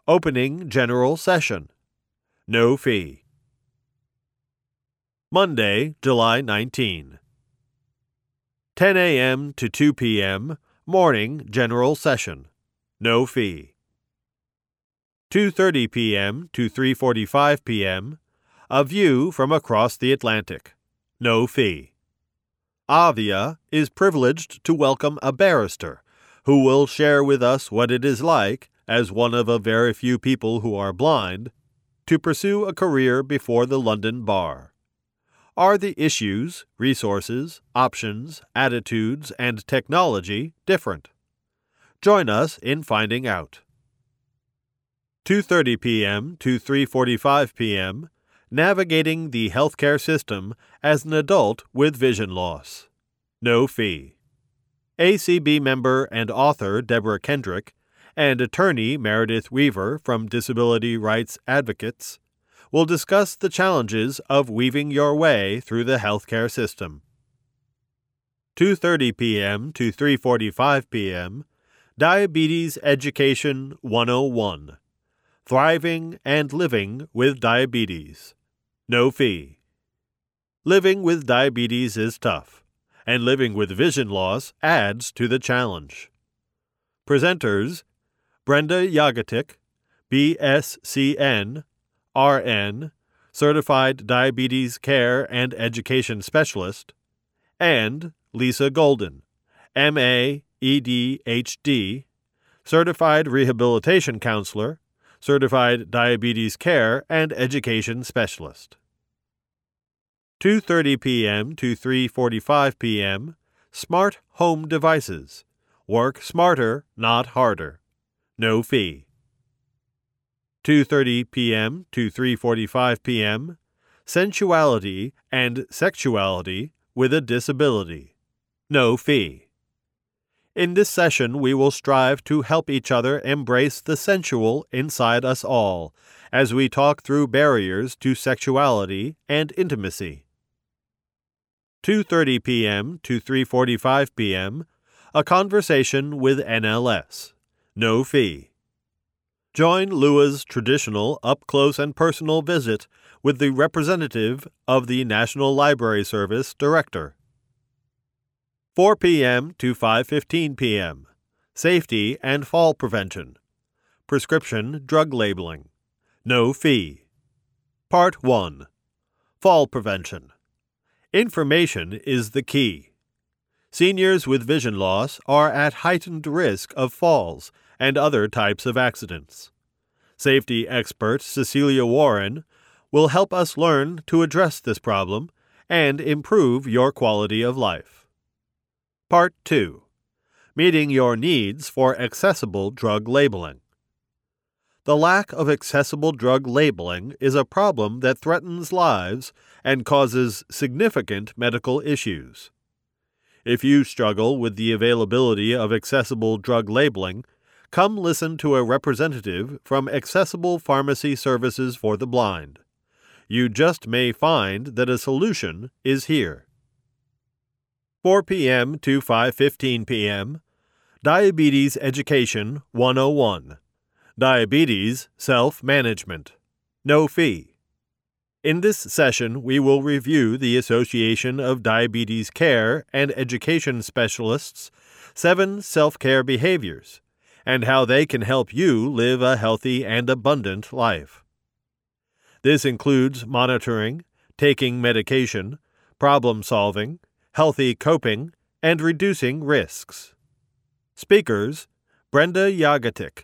Opening General Session. No fee. Monday, July 19. 10 a.m. to 2 p.m., Morning General Session. No fee. 2:30 p.m. to 3:45 p.m., A View from Across the Atlantic. No fee. Avia is privileged to welcome a barrister who will share with us what it is like, as one of a very few people who are blind, to pursue a career before the London Bar. Are the issues, resources, options, attitudes, and technology different? Join us in finding out. 2:30 p.m. to 3:45 p.m., Navigating the Healthcare System as an Adult with Vision Loss. No fee. ACB member and author Deborah Kendrick and attorney Meredith Weaver from Disability Rights Advocates will discuss the challenges of weaving your way through the healthcare system. 2:30 p.m. to 3:45 p.m., Diabetes Education 101. Thriving and Living with Diabetes. No fee. Living with diabetes is tough, and living with vision loss adds to the challenge. Presenters: Brenda Yagatik, BSCN, RN, Certified Diabetes Care and Education Specialist, and Lisa Golden, MA, EDHD, Certified Rehabilitation Counselor, Certified Diabetes Care and Education Specialist. 2:30 p.m. to 3:45 p.m., Smart Home Devices. Work smarter, not harder. No fee. 2:30 p.m. to 3:45 p.m., Sensuality and Sexuality with a Disability. No fee. In this session, we will strive to help each other embrace the sensual inside us all as we talk through barriers to sexuality and intimacy. 2:30 p.m. to 3:45 p.m., A Conversation with NLS. No fee. Join LUA's traditional up-close and personal visit with the representative of the National Library Service Director. 4 p.m. to 5:15 p.m. Safety and Fall Prevention. Prescription Drug Labeling. No fee. Part 1. Fall Prevention. Information is the key. Seniors with vision loss are at heightened risk of falls and other types of accidents. Safety expert Cecilia Warren will help us learn to address this problem and improve your quality of life. Part 2. Meeting your needs for accessible drug labeling. The lack of accessible drug labeling is a problem that threatens lives and causes significant medical issues. If you struggle with the availability of accessible drug labeling, come listen to a representative from Accessible Pharmacy Services for the Blind. You just may find that a solution is here. 4 p.m. to 5:15 p.m. Diabetes Education 101. Diabetes Self-Management. No fee. In this session, we will review the Association of Diabetes Care and Education Specialists' 7 self-care behaviors and how they can help you live a healthy and abundant life. This includes monitoring, taking medication, problem-solving, healthy coping, and reducing risks. Speakers: Brenda Yagatic,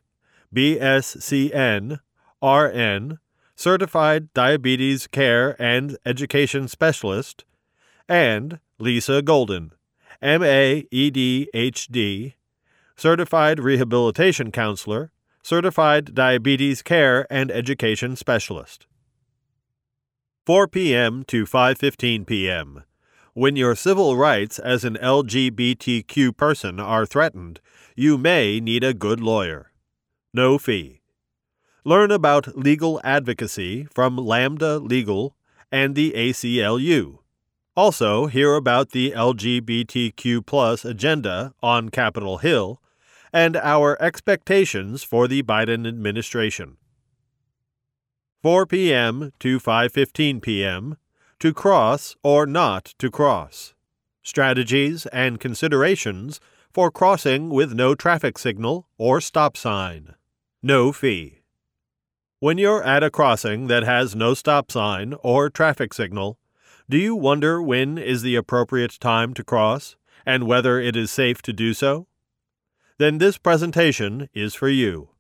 BSCN, RN, Certified Diabetes Care and Education Specialist, and Lisa Golden, M.A.E.D.H.D., Certified Rehabilitation Counselor, Certified Diabetes Care and Education Specialist. 4 p.m. to 5:15 p.m. When your civil rights as an LGBTQ person are threatened, you may need a good lawyer. No fee. Learn about legal advocacy from Lambda Legal and the ACLU. Also, hear about the LGBTQ+ agenda on Capitol Hill and our expectations for the Biden administration. 4 p.m. to 5:15 p.m. To cross or not to cross. Strategies and considerations for crossing with no traffic signal or stop sign. No fee. When you're at a crossing that has no stop sign or traffic signal, do you wonder when is the appropriate time to cross and whether it is safe to do so? Then this presentation is for you.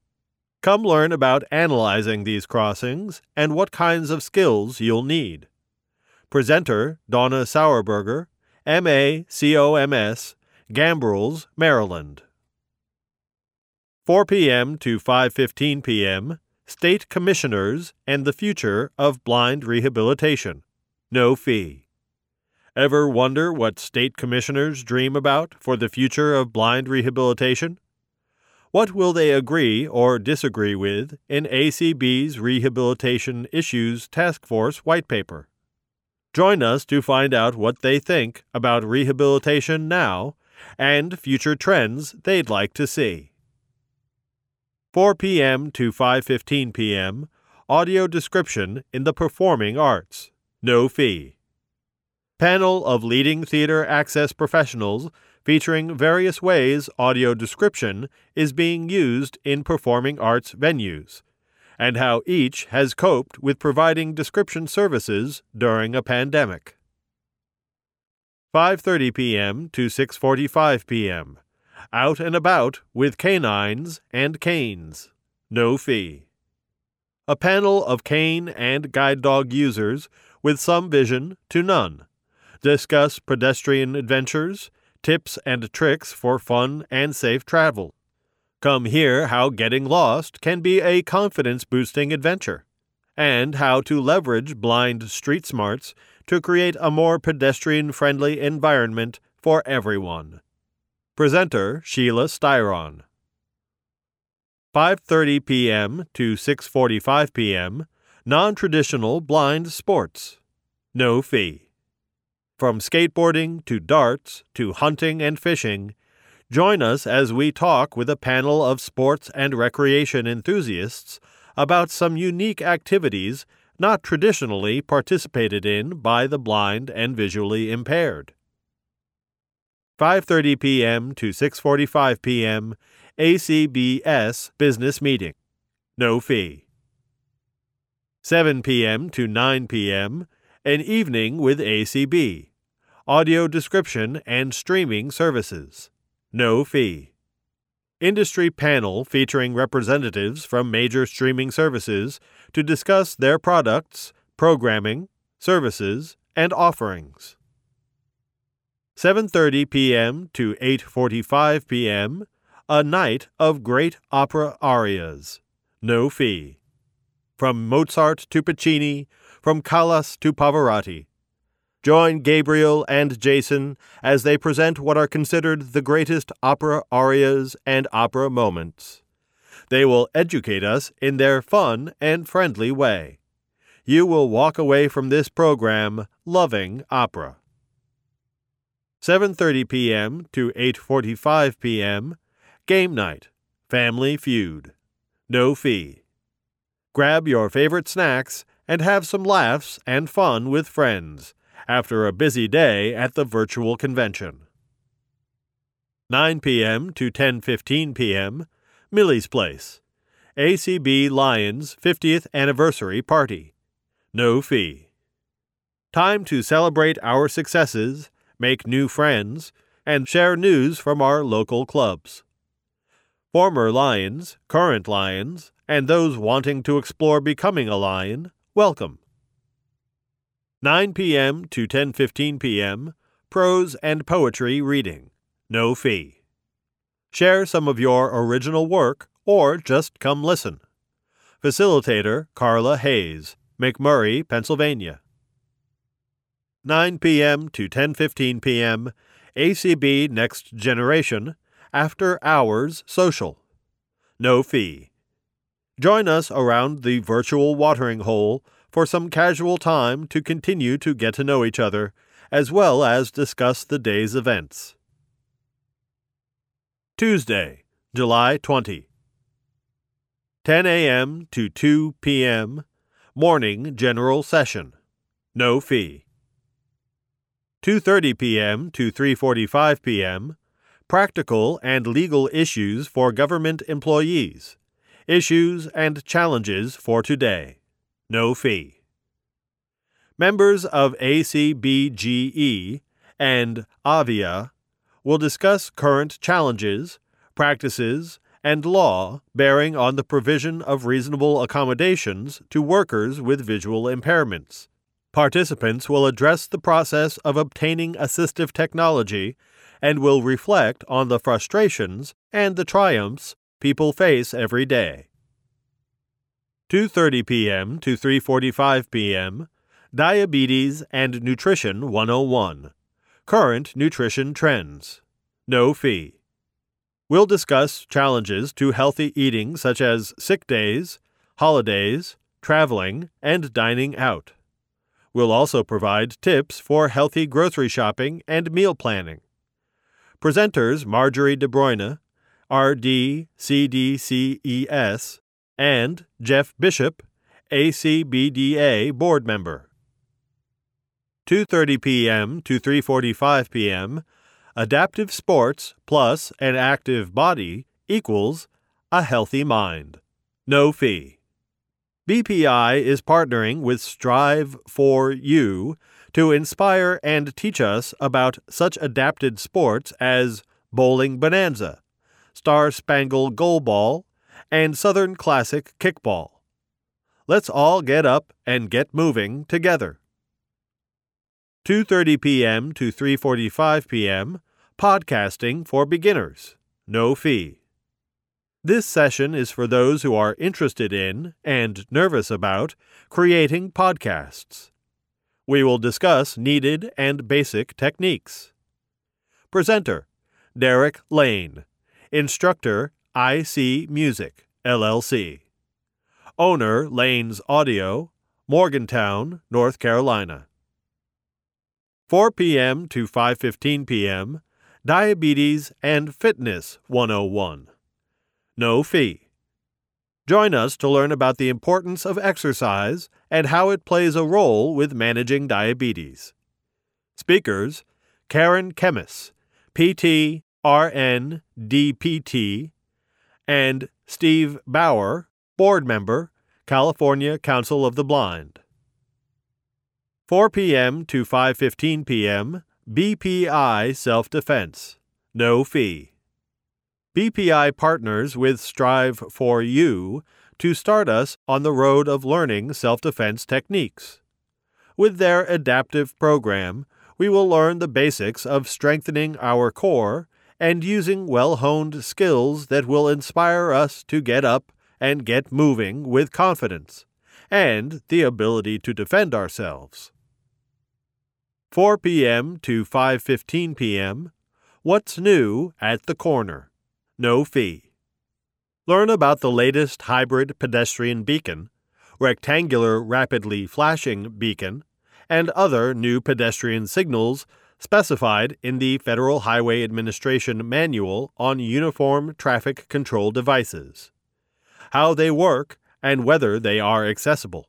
Come learn about analyzing these crossings and what kinds of skills you'll need. Presenter Donna Sauerberger, MA COMS, Gambrels, Maryland. 4 p.m. to 5:15 p.m., State Commissioners and the Future of Blind Rehabilitation. No fee. Ever wonder what state commissioners dream about for the future of blind rehabilitation? What will they agree or disagree with in ACB's Rehabilitation Issues Task Force white paper? Join us to find out what they think about rehabilitation now and future trends they'd like to see. 4 p.m. to 5:15 p.m., Audio Description in the Performing Arts. No fee. Panel of leading theater access professionals featuring various ways audio description is being used in performing arts venues, and how each has coped with providing description services during a pandemic. 5:30 p.m. to 6:45 p.m., Out and About with Canines and Canes. No fee. A panel of cane and guide dog users with some vision to none discuss pedestrian adventures, tips and tricks for fun and safe travel. Come hear how getting lost can be a confidence-boosting adventure, and how to leverage blind street smarts to create a more pedestrian-friendly environment for everyone. Presenter Sheila Styron. 5:30 p.m. to 6:45 p.m., Non-Traditional Blind Sports. No fee. From skateboarding to darts to hunting and fishing, join us as we talk with a panel of sports and recreation enthusiasts about some unique activities not traditionally participated in by the blind and visually impaired. 5:30 p.m. to 6:45 p.m. ACBS Business Meeting. No fee. 7 p.m. to 9 p.m. An Evening with ACB. Audio description and streaming services. No fee. Industry panel featuring representatives from major streaming services to discuss their products, programming, services, and offerings. 7:30 p.m. to 8:45 p.m., a night of great opera arias. No fee. From Mozart to Puccini, from Callas to Pavarotti. Join Gabriel and Jason as they present what are considered the greatest opera arias and opera moments. They will educate us in their fun and friendly way. You will walk away from this program loving opera. 7:30 p.m. to 8:45 p.m. Game Night. Family Feud. No fee. Grab your favorite snacks and have some laughs and fun with friends after a busy day at the virtual convention. 9 p.m. to 10:15 p.m. Millie's Place. ACB Lions 50th Anniversary Party. No fee. Time to celebrate our successes, make new friends, and share news from our local clubs. Former Lions, current Lions, and those wanting to explore becoming a Lion, welcome. 9 p.m. to 10:15 p.m., prose and poetry reading, no fee. Share some of your original work or just come listen. Facilitator Carla Hayes, McMurray, Pennsylvania. 9 p.m. to 10:15 p.m., ACB Next Generation, After Hours Social. No fee. Join us around the virtual watering hole for some casual time to continue to get to know each other, as well as discuss the day's events. Tuesday, July 20. 10 a.m. to 2 p.m., Morning General Session. No fee. 2:30 p.m. to 3:45 p.m., Practical and Legal Issues for Government Employees, Issues and Challenges for Today, no fee. Members of ACBGE and AVIA will discuss current challenges, practices, and law bearing on the provision of reasonable accommodations to workers with visual impairments. Participants will address the process of obtaining assistive technology and will reflect on the frustrations and the triumphs people face every day. 2:30 p.m. to 3:45 p.m., Diabetes and Nutrition 101, Current Nutrition Trends. No fee. We'll discuss challenges to healthy eating such as sick days, holidays, traveling, and dining out. We'll also provide tips for healthy grocery shopping and meal planning. Presenters Marjorie DeBruyne, R.D., CDCES, and Jeff Bishop, ACBDA board member. 2:30 p.m. to 3:45 p.m., Adaptive Sports plus an Active Body equals a Healthy Mind. No fee. BPI is partnering with Strive4U to inspire and teach us about such adapted sports as Bowling Bonanza, Star Spangled Goalball, and Southern Classic Kickball. Let's all get up and get moving together. 2:30 p.m. to 3:45 p.m., Podcasting for Beginners. No fee. This session is for those who are interested in, and nervous about, creating podcasts. We will discuss needed and basic techniques. Presenter, Derek Lane. Instructor, IC Music, LLC. Owner, Lane's Audio, Morgantown, North Carolina. 4 p.m. to 5:15 p.m., Diabetes and Fitness 101. No fee. Join us to learn about the importance of exercise and how it plays a role with managing diabetes. Speakers: Karen Chemis, PT, RN, DPT, and Steve Bauer, Board Member, California Council of the Blind. 4 p.m. to 5:15 p.m., BPI Self-Defense. No fee. BPI partners with Strive for You to start us on the road of learning self-defense techniques. With their adaptive program, we will learn the basics of strengthening our core and using well-honed skills that will inspire us to get up and get moving with confidence and the ability to defend ourselves. 4 p.m. to 5:15 p.m. What's New at the Corner. No fee. Learn about the latest hybrid pedestrian beacon, rectangular rapidly flashing beacon, and other new pedestrian signals specified in the Federal Highway Administration Manual on Uniform Traffic Control Devices, how they work, and whether they are accessible.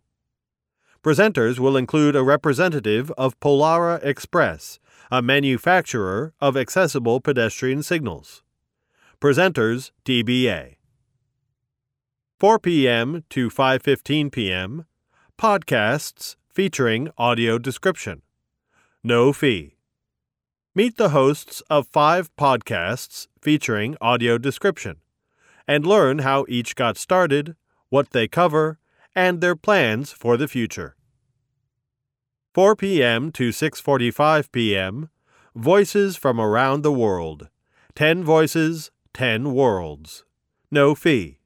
Presenters will include a representative of Polara Express, a manufacturer of accessible pedestrian signals. Presenters TBA. 4 p.m. to 5:15 p.m. Podcasts featuring audio description. No fee. Meet the hosts of 5 podcasts featuring audio description and learn how each got started, what they cover, and their plans for the future. 4 p.m. to 6:45 p.m. Voices from around the world. 10 voices, 10 worlds. No fee.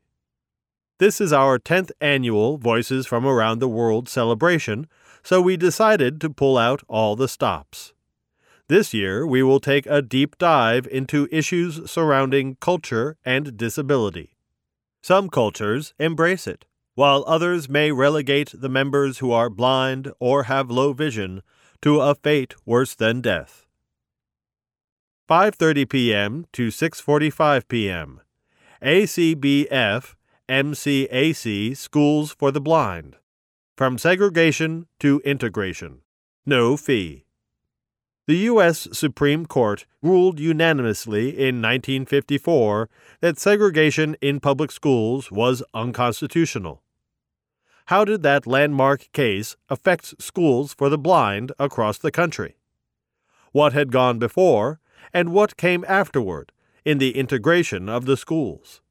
This is our 10th annual Voices from Around the World celebration, so we decided to pull out all the stops. This year, we will take a deep dive into issues surrounding culture and disability. Some cultures embrace it, while others may relegate the members who are blind or have low vision to a fate worse than death. 5:30 p.m. to 6:45 p.m. ACBF MCAC Schools for the Blind. From Segregation to Integration. No fee. The U.S. Supreme Court ruled unanimously in 1954 that segregation in public schools was unconstitutional. How did that landmark case affect schools for the blind across the country? What had gone before, and what came afterward in the integration of the schools?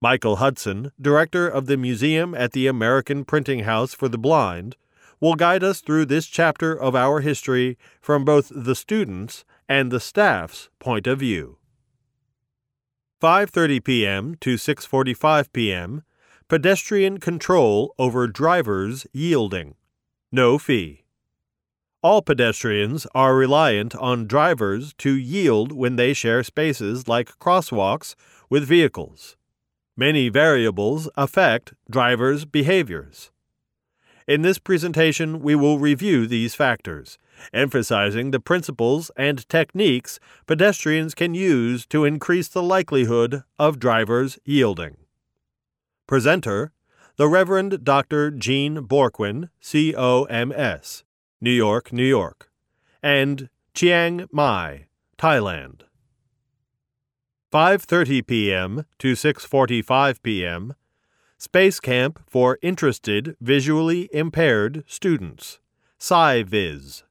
Michael Hudson, director of the Museum at the American Printing House for the Blind, will guide us through this chapter of our history from both the students' and the staff's point of view. 5:30 p.m. to 6:45 p.m., Pedestrian Control over Drivers Yielding. No fee. All pedestrians are reliant on drivers to yield when they share spaces like crosswalks with vehicles. Many variables affect drivers' behaviors. In this presentation, we will review these factors, emphasizing the principles and techniques pedestrians can use to increase the likelihood of drivers yielding. Presenter, the Reverend Dr. Jean Borquin, COMS. New York, New York, and Chiang Mai, Thailand. 5:30 p.m. to 6:45 p.m., Space Camp for Interested Visually Impaired Students, SciViz.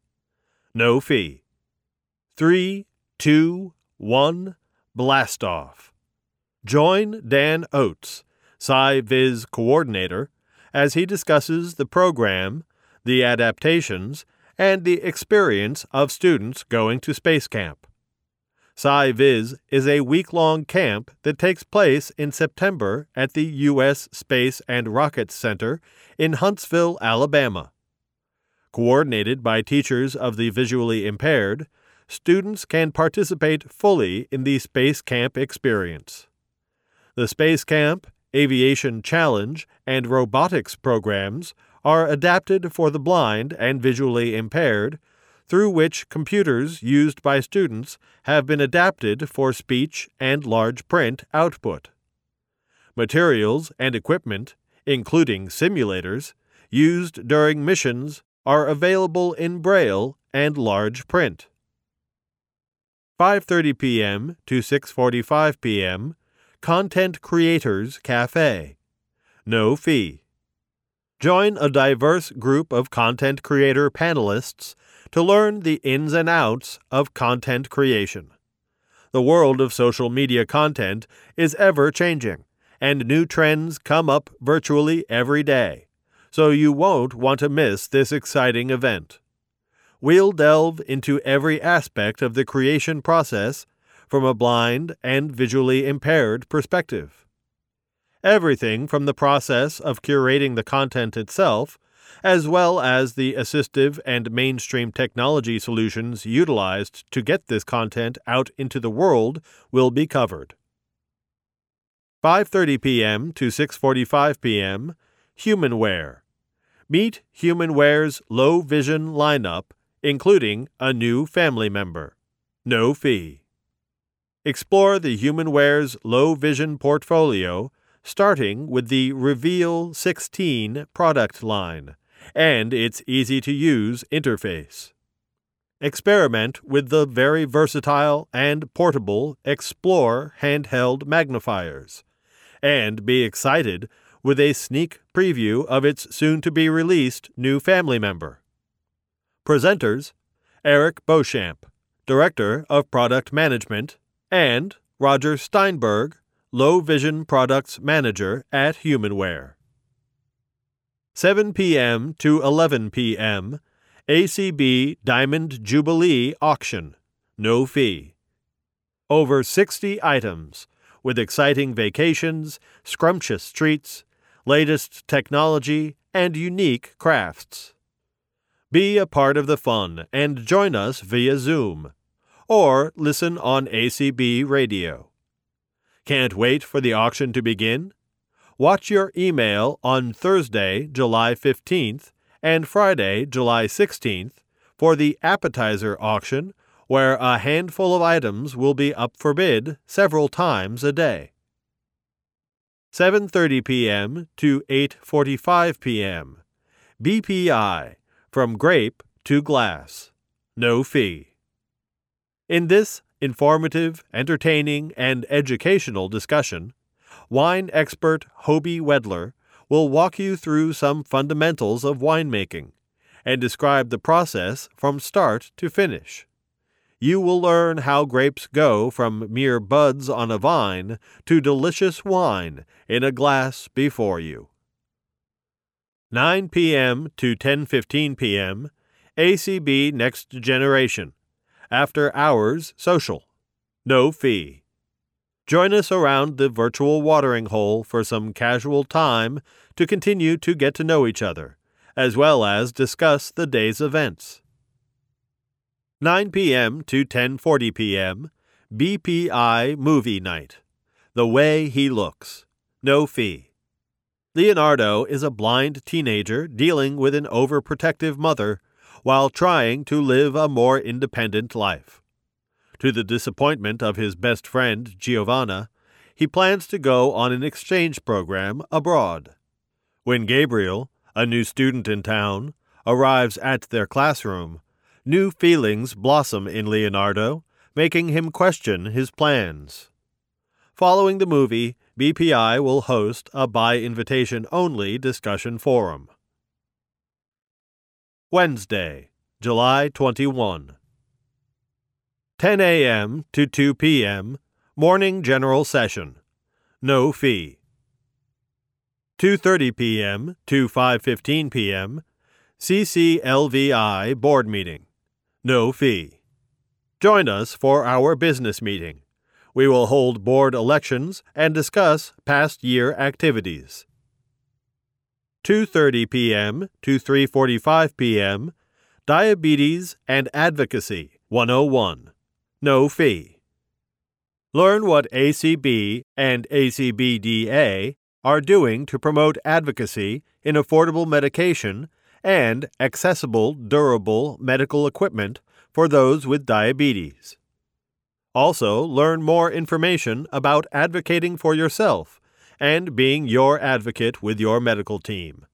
No fee. 3, 2, 1, blast off. Join Dan Oates, SciViz Coordinator, as he discusses the program, the adaptations, and the experience of students going to space camp. SciViz is a week-long camp that takes place in September at the U.S. Space and Rockets Center in Huntsville, Alabama. Coordinated by teachers of the visually impaired, students can participate fully in the space camp experience. The space camp, aviation challenge, and robotics programs are adapted for the blind and visually impaired through which computers used by students have been adapted for speech and large print output. Materials and equipment, including simulators, used during missions are available in Braille and large print. 5:30 p.m. to 6:45 p.m. Content Creators Cafe. No fee. Join a diverse group of content creator panelists to learn the ins and outs of content creation. The world of social media content is ever-changing, and new trends come up virtually every day, so you won't want to miss this exciting event. We'll delve into every aspect of the creation process from a blind and visually impaired perspective. Everything from the process of curating the content itself, as well as the assistive and mainstream technology solutions utilized to get this content out into the world, will be covered. 5:30 p.m. to 6:45 p.m. Humanware. Meet Humanware's low vision lineup, including a new family member. No fee. Explore the Humanware's low vision portfolio, starting with the Reveal 16 product line and its easy-to-use interface. Experiment with the very versatile and portable Explore handheld magnifiers, and be excited with a sneak preview of its soon-to-be-released new family member. Presenters: Eric Beauchamp, Director of Product Management, and Roger Steinberg, Low Vision Products Manager at Humanware. 7 p.m. to 11 p.m. ACB Diamond Jubilee Auction. No fee. Over 60 items, with exciting vacations, scrumptious treats, latest technology, and unique crafts. Be a part of the fun and join us via Zoom, or listen on ACB radio. Can't wait for the auction to begin? Watch your email on Thursday, July 15th and Friday, July 16th for the appetizer auction, where a handful of items will be up for bid several times a day. 7:30 p.m. to 8:45 p.m. BPI, From Grape to Glass. No fee. In this informative, entertaining, and educational discussion, wine expert Hobie Wedler will walk you through some fundamentals of winemaking and describe the process from start to finish. You will learn how grapes go from mere buds on a vine to delicious wine in a glass before you. 9 p.m. to 10:15 p.m. ACB Next Generation. After Hours Social. No fee. Join us around the virtual watering hole for some casual time to continue to get to know each other, as well as discuss the day's events. 9 p.m. to 10:40 p.m., BPI Movie Night. The Way He Looks. No fee. Leonardo is a blind teenager dealing with an overprotective mother while trying to live a more independent life. To the disappointment of his best friend, Giovanna, he plans to go on an exchange program abroad. When Gabriel, a new student in town, arrives at their classroom, new feelings blossom in Leonardo, making him question his plans. Following the movie, BPI will host a by-invitation-only discussion forum. Wednesday, July 21. 10 a.m. to 2 p.m., Morning General Session. No fee. 2:30 p.m. to 5:15 p.m., CCLVI Board Meeting. No fee. Join us for our business meeting. We will hold board elections and discuss past year activities. 2:30 p.m. to 3:45 p.m. Diabetes and Advocacy 101. No fee. Learn what ACB and ACBDA are doing to promote advocacy in affordable medication and accessible, durable medical equipment for those with diabetes. Also, learn more information about advocating for yourself and being your advocate with your medical team.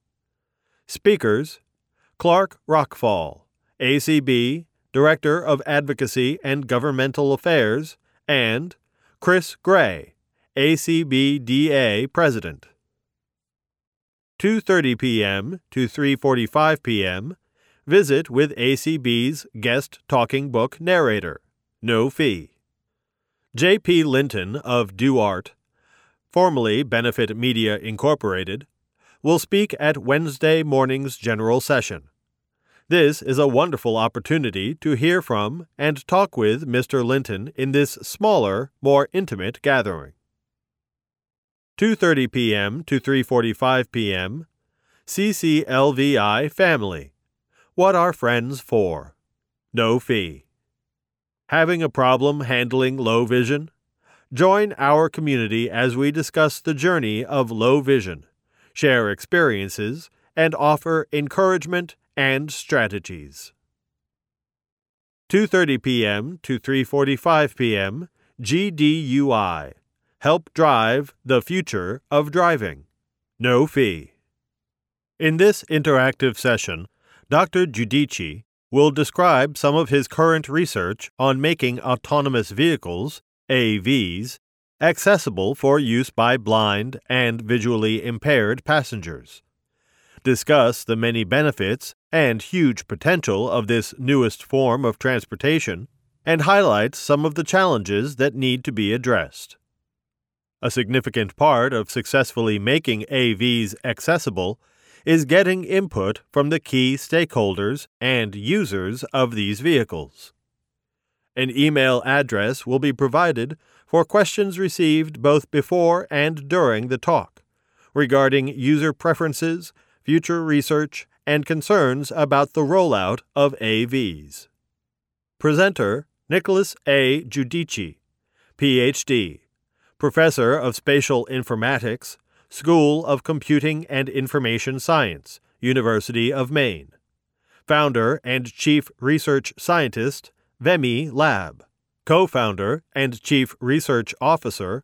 Speakers: Clark Rockfall, ACB, Director of Advocacy and Governmental Affairs, and Chris Gray, ACBDA President. 2:30 p.m. to 3:45 p.m. Visit with ACB's guest talking book narrator. No fee. J.P. Linton of DuArt, formerly Benefit Media Incorporated, will speak at Wednesday morning's general session. This is a wonderful opportunity to hear from and talk with Mr. Linton in this smaller, more intimate gathering. 2:30 p.m. to 3:45 p.m. CCLVI Family. What are friends for? No fee. Having a problem handling low vision? Join our community as we discuss the journey of low vision, share experiences, and offer encouragement and strategies. 2:30 p.m. to 3:45 p.m. GDUI. Help drive the future of driving. No fee. In this interactive session, Dr. Giudice will describe some of his current research on making autonomous vehicles, AVs, accessible for use by blind and visually impaired passengers. Discuss the many benefits and huge potential of this newest form of transportation, and highlight some of the challenges that need to be addressed. A significant part of successfully making AVs accessible is getting input from the key stakeholders and users of these vehicles. An email address will be provided for questions received both before and during the talk regarding user preferences, future research, and concerns about the rollout of AVs. Presenter Nicholas A. Giudice, Ph.D., Professor of Spatial Informatics, School of Computing and Information Science, University of Maine. Founder and Chief Research Scientist, VEMI Lab. Co-founder and Chief Research Officer,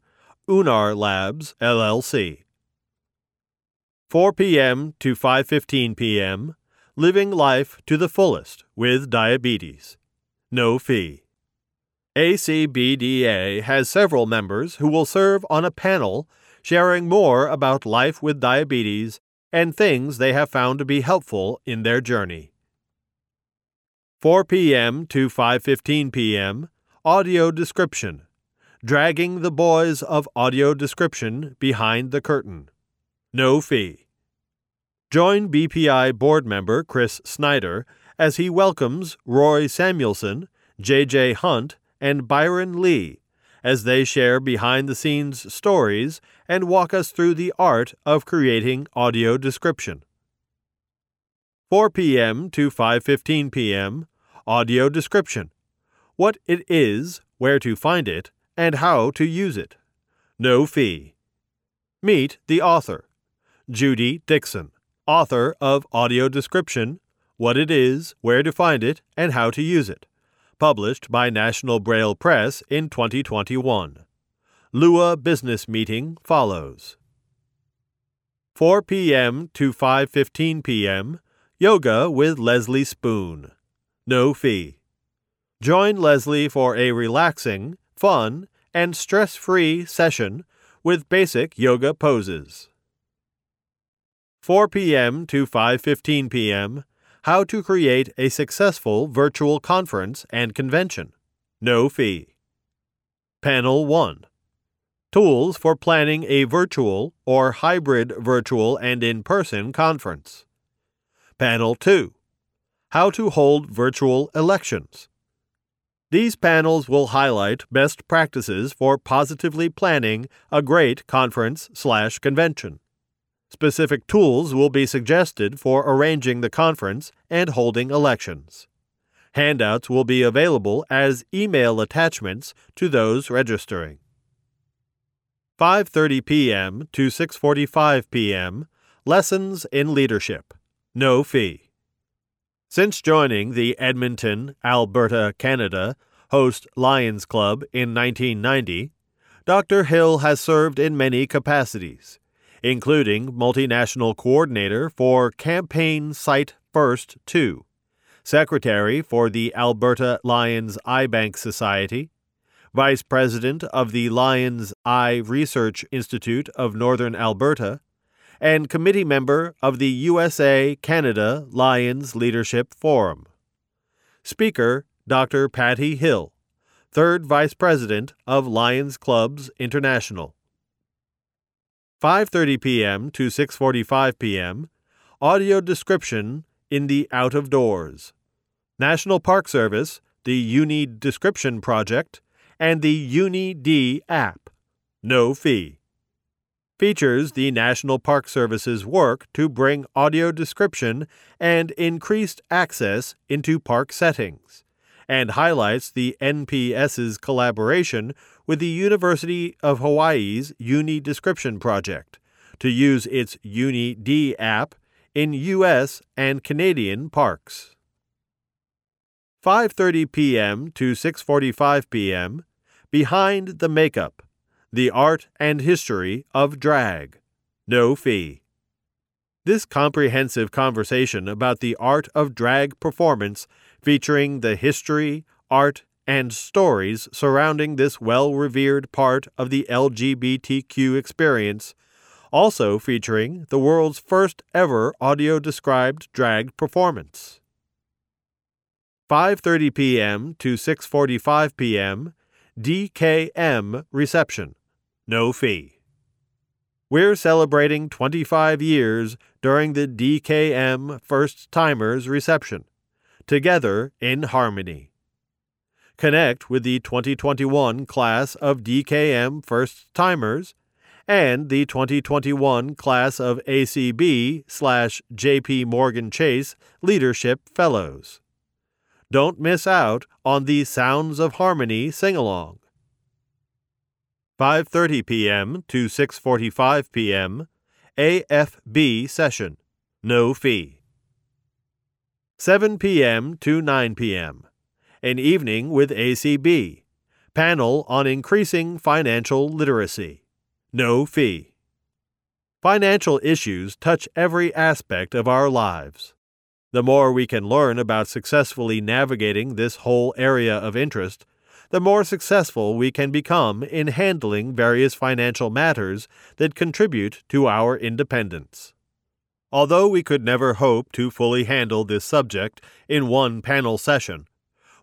Unar Labs, LLC. 4 p.m. to 5:15 p.m., Living Life to the Fullest with Diabetes. No fee. ACBDA has several members who will serve on a panel sharing more about life with diabetes and things they have found to be helpful in their journey. 4 p.m. to 5:15 p.m. Audio Description. Dragging the Boys of Audio Description Behind the Curtain. No fee. Join BPI board member Chris Snyder as he welcomes Roy Samuelson, J.J. Hunt, and Byron Lee as they share behind-the-scenes stories and walk us through the art of creating audio description. 4 p.m. to 5:15 p.m. Audio Description. What it is, where to find it, and how to use it. No fee. Meet the author, Judy Dixon, author of Audio Description, What It Is, Where to Find It, and How to Use It, published by National Braille Press in 2021. Lua Business Meeting follows. 4 p.m. to 5:15 p.m. Yoga with Leslie Spoon. No fee. Join Leslie for a relaxing, fun, and stress-free session with basic yoga poses. 4 p.m. to 5:15 p.m. How to create a successful virtual conference and convention. No fee. Panel 1. Tools for planning a virtual or hybrid virtual and in-person conference. Panel 2. How to hold virtual elections. These panels will highlight best practices for positively planning a great conference/convention. Specific tools will be suggested for arranging the conference and holding elections. Handouts will be available as email attachments to those registering. 5:30 p.m. to 6:45 p.m. Lessons in Leadership. No fee. Since joining the Edmonton, Alberta, Canada, host Lions Club in 1990, Dr. Hill has served in many capacities, including multinational coordinator for Campaign Site First 2, secretary for the Alberta Lions Eye Bank Society, vice president of the Lions Eye Research Institute of Northern Alberta, and committee member of the USA-Canada Lions Leadership Forum. Speaker, Dr. Patty Hill, third vice president of Lions Clubs International. 5:30 p.m. to 6:45 p.m., audio description in the out of doors. National Park Service, the Uni Description Project, and the Uni-D app. No fee. Features the National Park Service's work to bring audio description and increased access into park settings, and highlights the NPS's collaboration with the University of Hawaii's Uni Description Project to use its Uni-D app in U.S. and Canadian parks. 5:30 p.m. to 6:45 p.m. Behind the Makeup. The Art and History of Drag. No fee. This comprehensive conversation about the art of drag performance, featuring the history, art, and stories surrounding this well-revered part of the LGBTQ experience, also featuring the world's first-ever audio-described drag performance. 5:30 p.m. to 6:45 p.m. DKM Reception. No fee. We're celebrating 25 years during the DKM First Timers Reception, together in harmony. Connect with the 2021 class of DKM First Timers and the 2021 class of ACB/JPMorgan Chase Leadership Fellows. Don't miss out on the Sounds of Harmony sing-along. 5:30 p.m. to 6:45 p.m. AFB Session. No fee. 7 p.m. to 9 p.m. An Evening with ACB. Panel on Increasing Financial Literacy. No fee. Financial issues touch every aspect of our lives. The more we can learn about successfully navigating this whole area of interest, the more successful we can become in handling various financial matters that contribute to our independence. Although we could never hope to fully handle this subject in one panel session,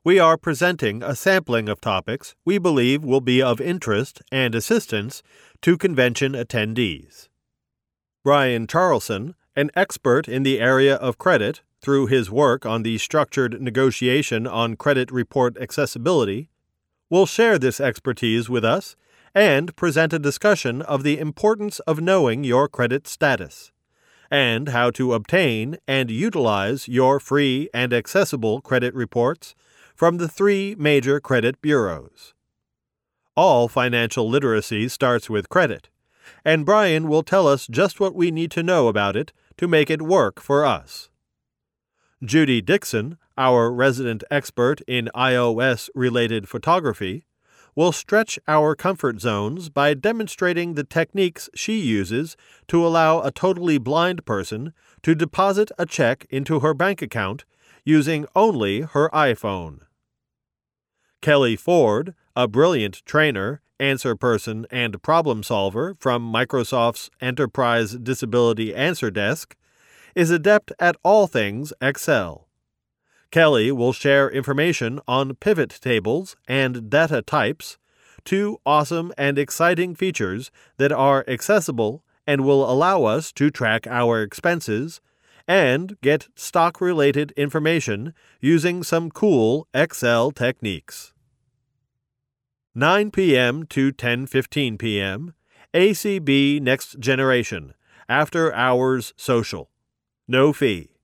we are presenting a sampling of topics we believe will be of interest and assistance to convention attendees. Brian Charlson, an expert in the area of credit, through his work on the structured negotiation on credit report accessibility, will share this expertise with us and present a discussion of the importance of knowing your credit status and how to obtain and utilize your free and accessible credit reports from the three major credit bureaus. All financial literacy starts with credit, and Brian will tell us just what we need to know about it to make it work for us. Judy Dixon, our resident expert in iOS-related photography, will stretch our comfort zones by demonstrating the techniques she uses to allow a totally blind person to deposit a check into her bank account using only her iPhone. Kelly Ford, a brilliant trainer, answer person, and problem solver from Microsoft's Enterprise Disability Answer Desk, is adept at all things Excel. Kelly will share information on pivot tables and data types, two awesome and exciting features that are accessible and will allow us to track our expenses and get stock-related information using some cool Excel techniques. 9 p.m. to 10:15 p.m. ACB Next Generation After Hours Social. No fee.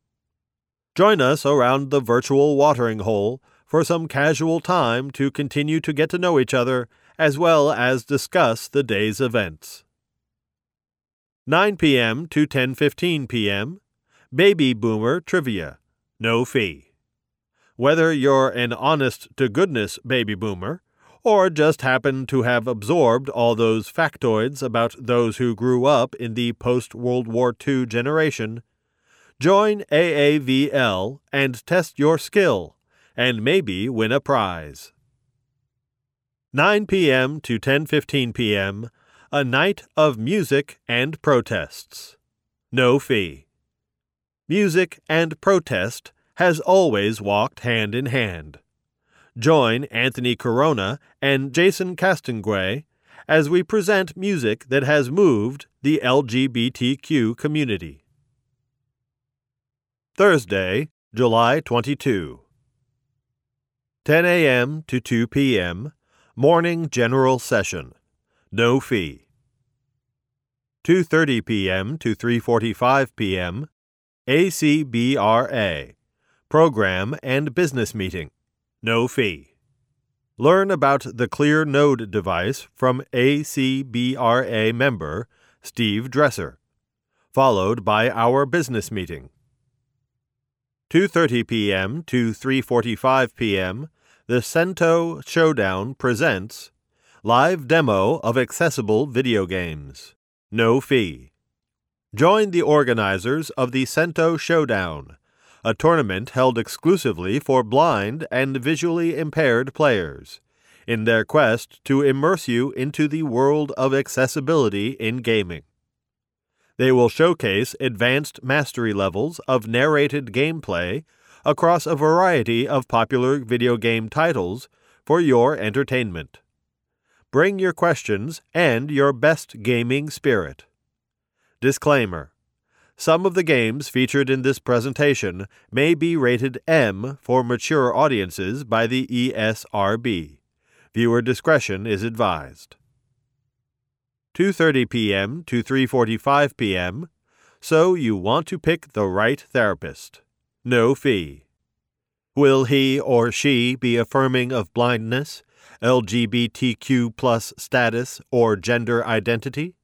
Join us around the virtual watering hole for some casual time to continue to get to know each other as well as discuss the day's events. 9 p.m. to 10:15 p.m. Baby Boomer Trivia. no fee. Whether you're an honest-to-goodness baby boomer, or just happen to have absorbed all those factoids about those who grew up in the post-World War II generation, join AAVL and test your skill, and maybe win a prize. 9 p.m. to 10:15 p.m., a night of music and protests. No fee. Music and protest has always walked hand in hand. Join Anthony Corona and Jason Castanguay as we present music that has moved the LGBTQ community. Thursday, July 22. 10 a.m. to 2 p.m., morning general session. No fee. 2:30 p.m. to 3:45 p.m., ACBRA, Program and Business Meeting. No fee. Learn about the Clear Node device from ACBRA member Steve Dresser, followed by our business meeting. 2:30 p.m. to 3:45 p.m., the Cento Showdown presents live demo of accessible video games. No fee. Join the organizers of the Cento Showdown, a tournament held exclusively for blind and visually impaired players, in their quest to immerse you into the world of accessibility in gaming. They will showcase advanced mastery levels of narrated gameplay across a variety of popular video game titles for your entertainment. Bring your questions and your best gaming spirit. Disclaimer. Some of the games featured in this presentation may be rated M for mature audiences by the ESRB. Viewer discretion is advised. 2:30 p.m. to 3:45 p.m. So you want to pick the right therapist. No fee. Will he or she be affirming of blindness, LGBTQ+ status, or gender identity?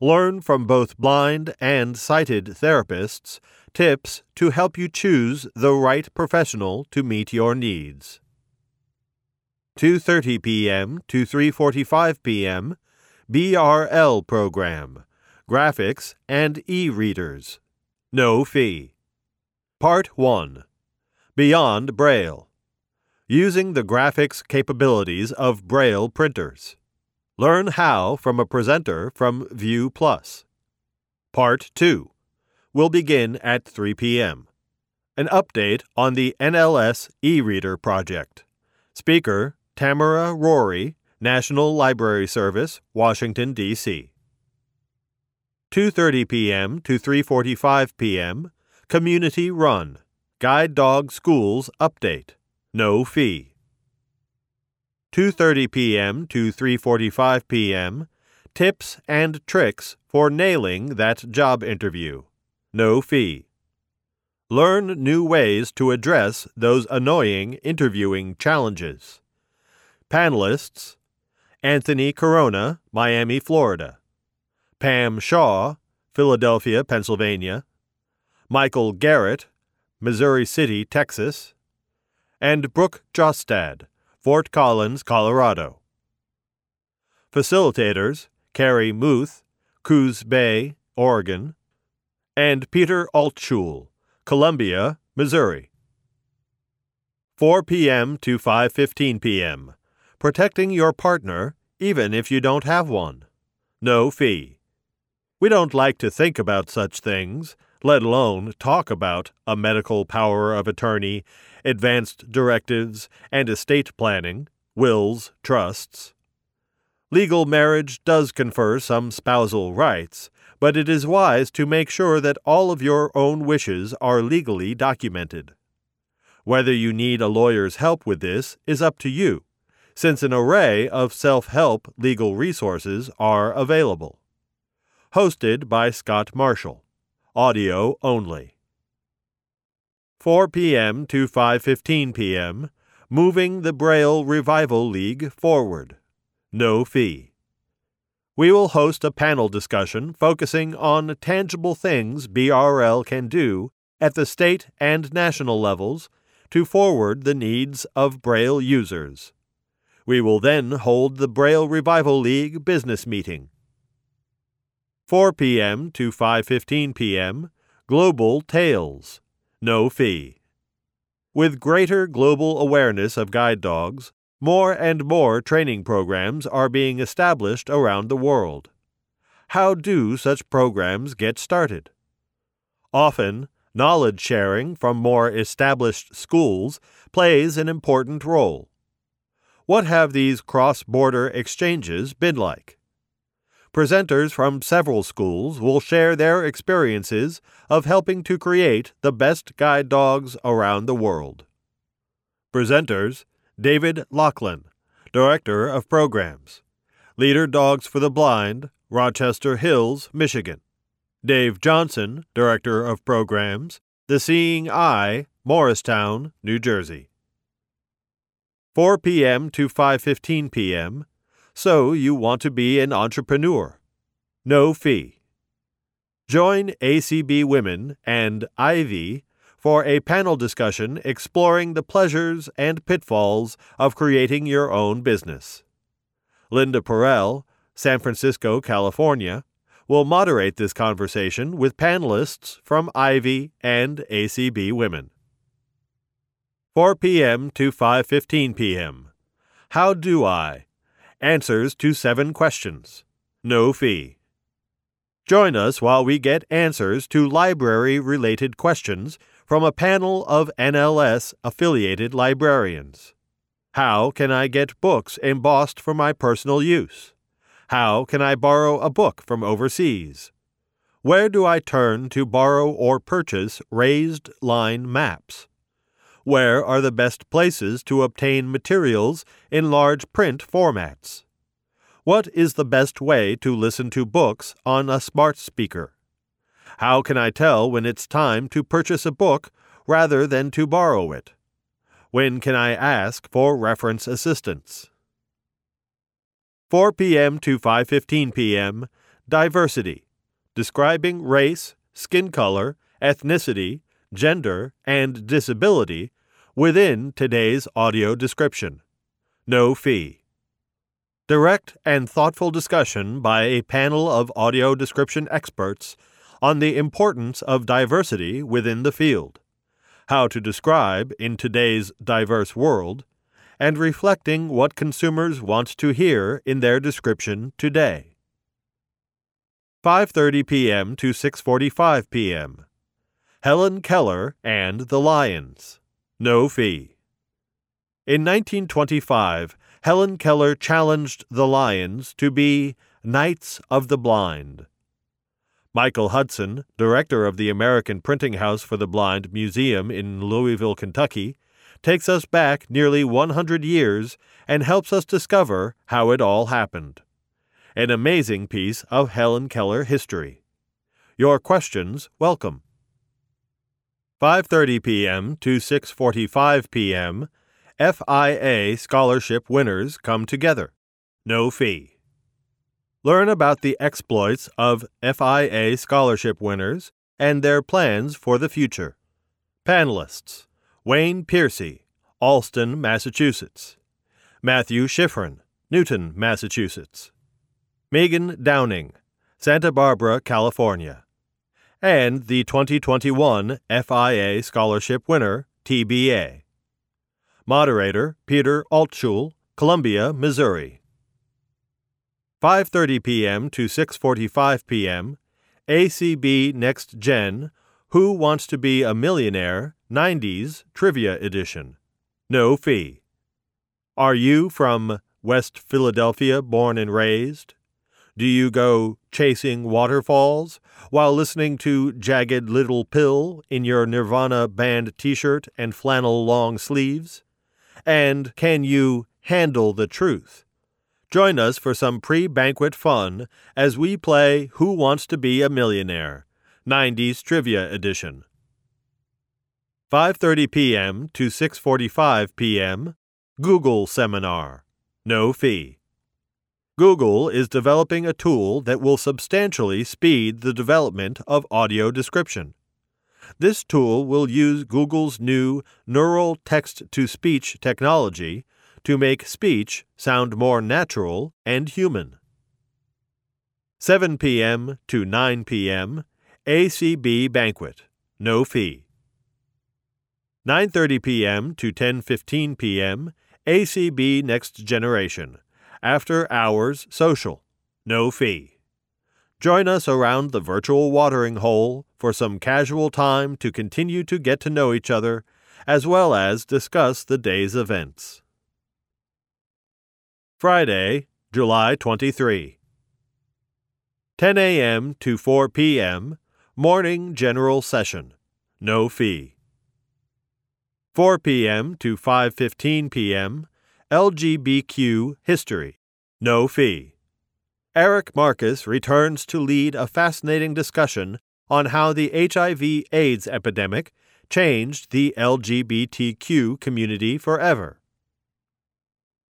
Learn from both blind and sighted therapists tips to help you choose the right professional to meet your needs. 2:30 p.m. to 3:45 p.m. BRL program, graphics and e-readers. No fee. Part 1. Beyond Braille. Using the graphics capabilities of Braille printers. Learn how from a presenter from View Plus. Part 2 will begin at 3 p.m. An update on the NLS e-reader project. Speaker, Tamara Rory, National Library Service, Washington, D.C. 2:30 p.m. to 3:45 p.m. Community Run. Guide Dog Schools Update. No fee. 2:30 p.m. to 3:45 p.m., tips and tricks for nailing that job interview. No fee. Learn new ways to address those annoying interviewing challenges. Panelists: Anthony Corona, Miami, Florida; Pam Shaw, Philadelphia, Pennsylvania; Michael Garrett, Missouri City, Texas; and Brooke Jostad, Fort Collins, Colorado. Facilitators: Carrie Muth, Coos Bay, Oregon; and Peter Altschul, Columbia, Missouri. 4 p.m. to 5:15 p.m. Protecting your partner, even if you don't have one. No fee. We don't like to think about such things, let alone talk about a medical power of attorney, advanced directives, and estate planning, wills, trusts. Legal marriage does confer some spousal rights, but it is wise to make sure that all of your own wishes are legally documented. Whether you need a lawyer's help with this is up to you, since an array of self-help legal resources are available. Hosted by Scott Marshall. Audio only. 4 p.m. to 5:15 p.m., Moving the Braille Revival League Forward. No fee. We will host a panel discussion focusing on tangible things BRL can do at the state and national levels to forward the needs of Braille users. We will then hold the Braille Revival League business meeting. 4 p.m. to 5:15 p.m. Global Tales. No fee. With greater global awareness of guide dogs, more and more training programs are being established around the world. How do such programs get started? Often, knowledge sharing from more established schools plays an important role. What have these cross-border exchanges been like? Presenters from several schools will share their experiences of helping to create the best guide dogs around the world. Presenters: David Lachlan, Director of Programs, Leader Dogs for the Blind, Rochester Hills, Michigan; Dave Johnson, Director of Programs, The Seeing Eye, Morristown, New Jersey. 4 p.m. to 5:15 p.m. So you want to be an entrepreneur. No fee. Join ACB Women and Ivy for a panel discussion exploring the pleasures and pitfalls of creating your own business. Linda Perrell, San Francisco, California, will moderate this conversation with panelists from Ivy and ACB Women. 4 p.m. to 5:15 p.m. How do I? Answers to 7 questions. No fee. Join us while we get answers to library-related questions from a panel of NLS-affiliated librarians. How can I get books embossed for my personal use? How can I borrow a book from overseas? Where do I turn to borrow or purchase raised-line maps? Where are the best places to obtain materials in large print formats? What is the best way to listen to books on a smart speaker? How can I tell when it's time to purchase a book rather than to borrow it? When can I ask for reference assistance? 4 p.m. to 5:15 p.m. Diversity. Describing race, skin color, ethnicity, gender, and disability within today's audio description. No fee. Direct and thoughtful discussion by a panel of audio description experts on the importance of diversity within the field, how to describe in today's diverse world, and reflecting what consumers want to hear in their description today. 5:30 p.m. to 6:45 p.m. Helen Keller and the Lions. No fee. In 1925, Helen Keller challenged the Lions to be Knights of the Blind. Michael Hudson, director of the American Printing House for the Blind Museum in Louisville, Kentucky, takes us back nearly 100 years and helps us discover how it all happened. An amazing piece of Helen Keller history. Your questions welcome. 5:30 p.m. to 6:45 p.m., FIA scholarship winners come together. No fee. Learn about the exploits of FIA scholarship winners and their plans for the future. Panelists: Wayne Piercy, Allston, Massachusetts; Matthew Schifrin, Newton, Massachusetts; Megan Downing, Santa Barbara, California; and the 2021 FIA Scholarship winner, TBA. Moderator: Peter Altschul, Columbia, Missouri. 5:30 p.m. to 6:45 p.m., ACB Next Gen, Who Wants to Be a Millionaire? 90s Trivia Edition. No fee. Are you from West Philadelphia, born and raised? Do you go chasing waterfalls while listening to Jagged Little Pill in your Nirvana band t-shirt and flannel long sleeves? And can you handle the truth? Join us for some pre-banquet fun as we play Who Wants to Be a Millionaire? 90s Trivia Edition. 5:30 p.m. to 6:45 p.m. Google Seminar. No fee. Google is developing a tool that will substantially speed the development of audio description. This tool will use Google's new neural text-to-speech technology to make speech sound more natural and human. 7 p.m. to 9 p.m. ACB Banquet. No fee. 9:30 p.m. to 10:15 p.m. ACB Next Generation. After Hours Social. No fee. Join us around the virtual watering hole for some casual time to continue to get to know each other, as well as discuss the day's events. Friday, July 23. 10 a.m. to 4 p.m. Morning General Session. No fee. 4 p.m. to 5:15 p.m. LGBTQ History. No fee. Eric Marcus returns to lead a fascinating discussion on how the HIV/AIDS epidemic changed the LGBTQ community forever.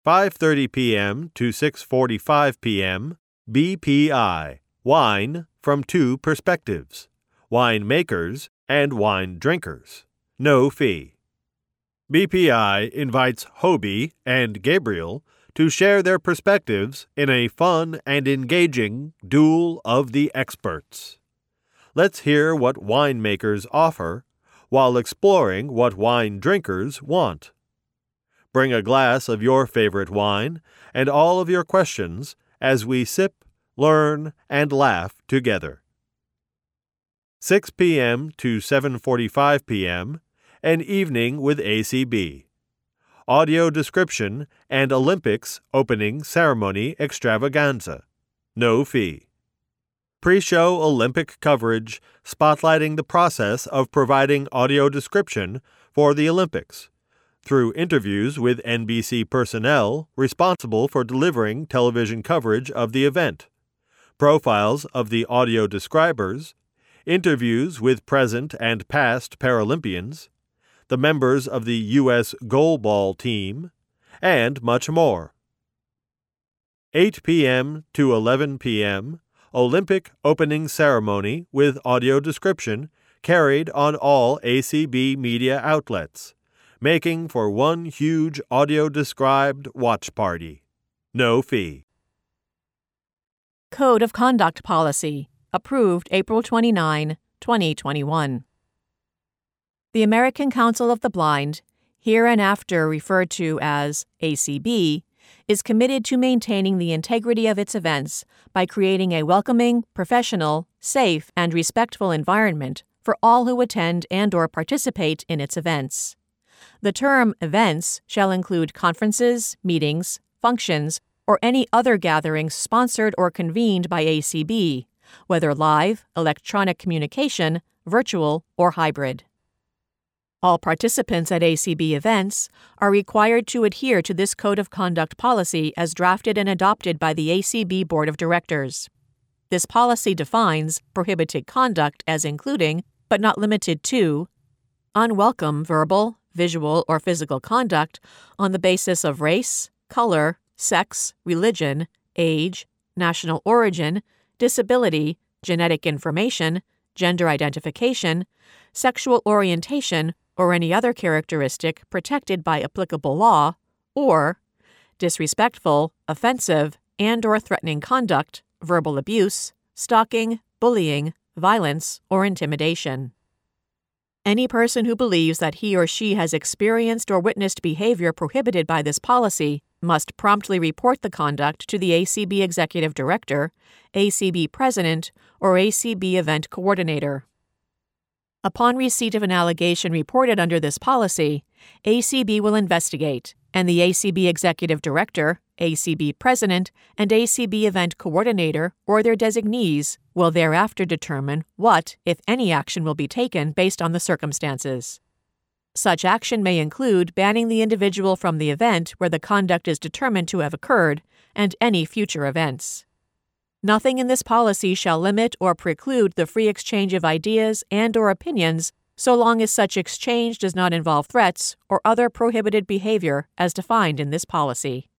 5:30 p.m. to 6:45 p.m. BPI. Wine from two perspectives, wine makers and wine drinkers. No fee. BPI invites Hobie and Gabriel to share their perspectives in a fun and engaging duel of the experts. Let's hear what winemakers offer while exploring what wine drinkers want. Bring a glass of your favorite wine and all of your questions as we sip, learn, and laugh together. 6 p.m. to 7:45 p.m., an evening with ACB. Audio description and Olympics opening ceremony extravaganza. No fee. Pre-show Olympic coverage spotlighting the process of providing audio description for the Olympics through interviews with NBC personnel responsible for delivering television coverage of the event, profiles of the audio describers, interviews with present and past Paralympians, the members of the U.S. goalball team, and much more. 8 p.m. to 11 p.m., Olympic opening ceremony with audio description carried on all ACB media outlets, making for one huge audio-described watch party. No fee. Code of Conduct Policy, approved April 29, 2021. The American Council of the Blind, hereinafter referred to as ACB, is committed to maintaining the integrity of its events by creating a welcoming, professional, safe, and respectful environment for all who attend and/or participate in its events. The term events shall include conferences, meetings, functions, or any other gatherings sponsored or convened by ACB, whether live, electronic communication, virtual, or hybrid. All participants at ACB events are required to adhere to this Code of Conduct policy as drafted and adopted by the ACB Board of Directors. This policy defines prohibited conduct as including, but not limited to, unwelcome verbal, visual, or physical conduct on the basis of race, color, sex, religion, age, national origin, disability, genetic information, gender identification, sexual orientation, or any other characteristic protected by applicable law, or disrespectful, offensive, and/or threatening conduct, verbal abuse, stalking, bullying, violence, or intimidation. Any person who believes that he or she has experienced or witnessed behavior prohibited by this policy must promptly report the conduct to the ACB Executive Director, ACB President, or ACB Event Coordinator. Upon receipt of an allegation reported under this policy, ACB will investigate, and the ACB Executive Director, ACB President, and ACB Event Coordinator or their designees will thereafter determine what, if any, action will be taken based on the circumstances. Such action may include banning the individual from the event where the conduct is determined to have occurred and any future events. Nothing in this policy shall limit or preclude the free exchange of ideas and/or opinions so long as such exchange does not involve threats or other prohibited behavior as defined in this policy.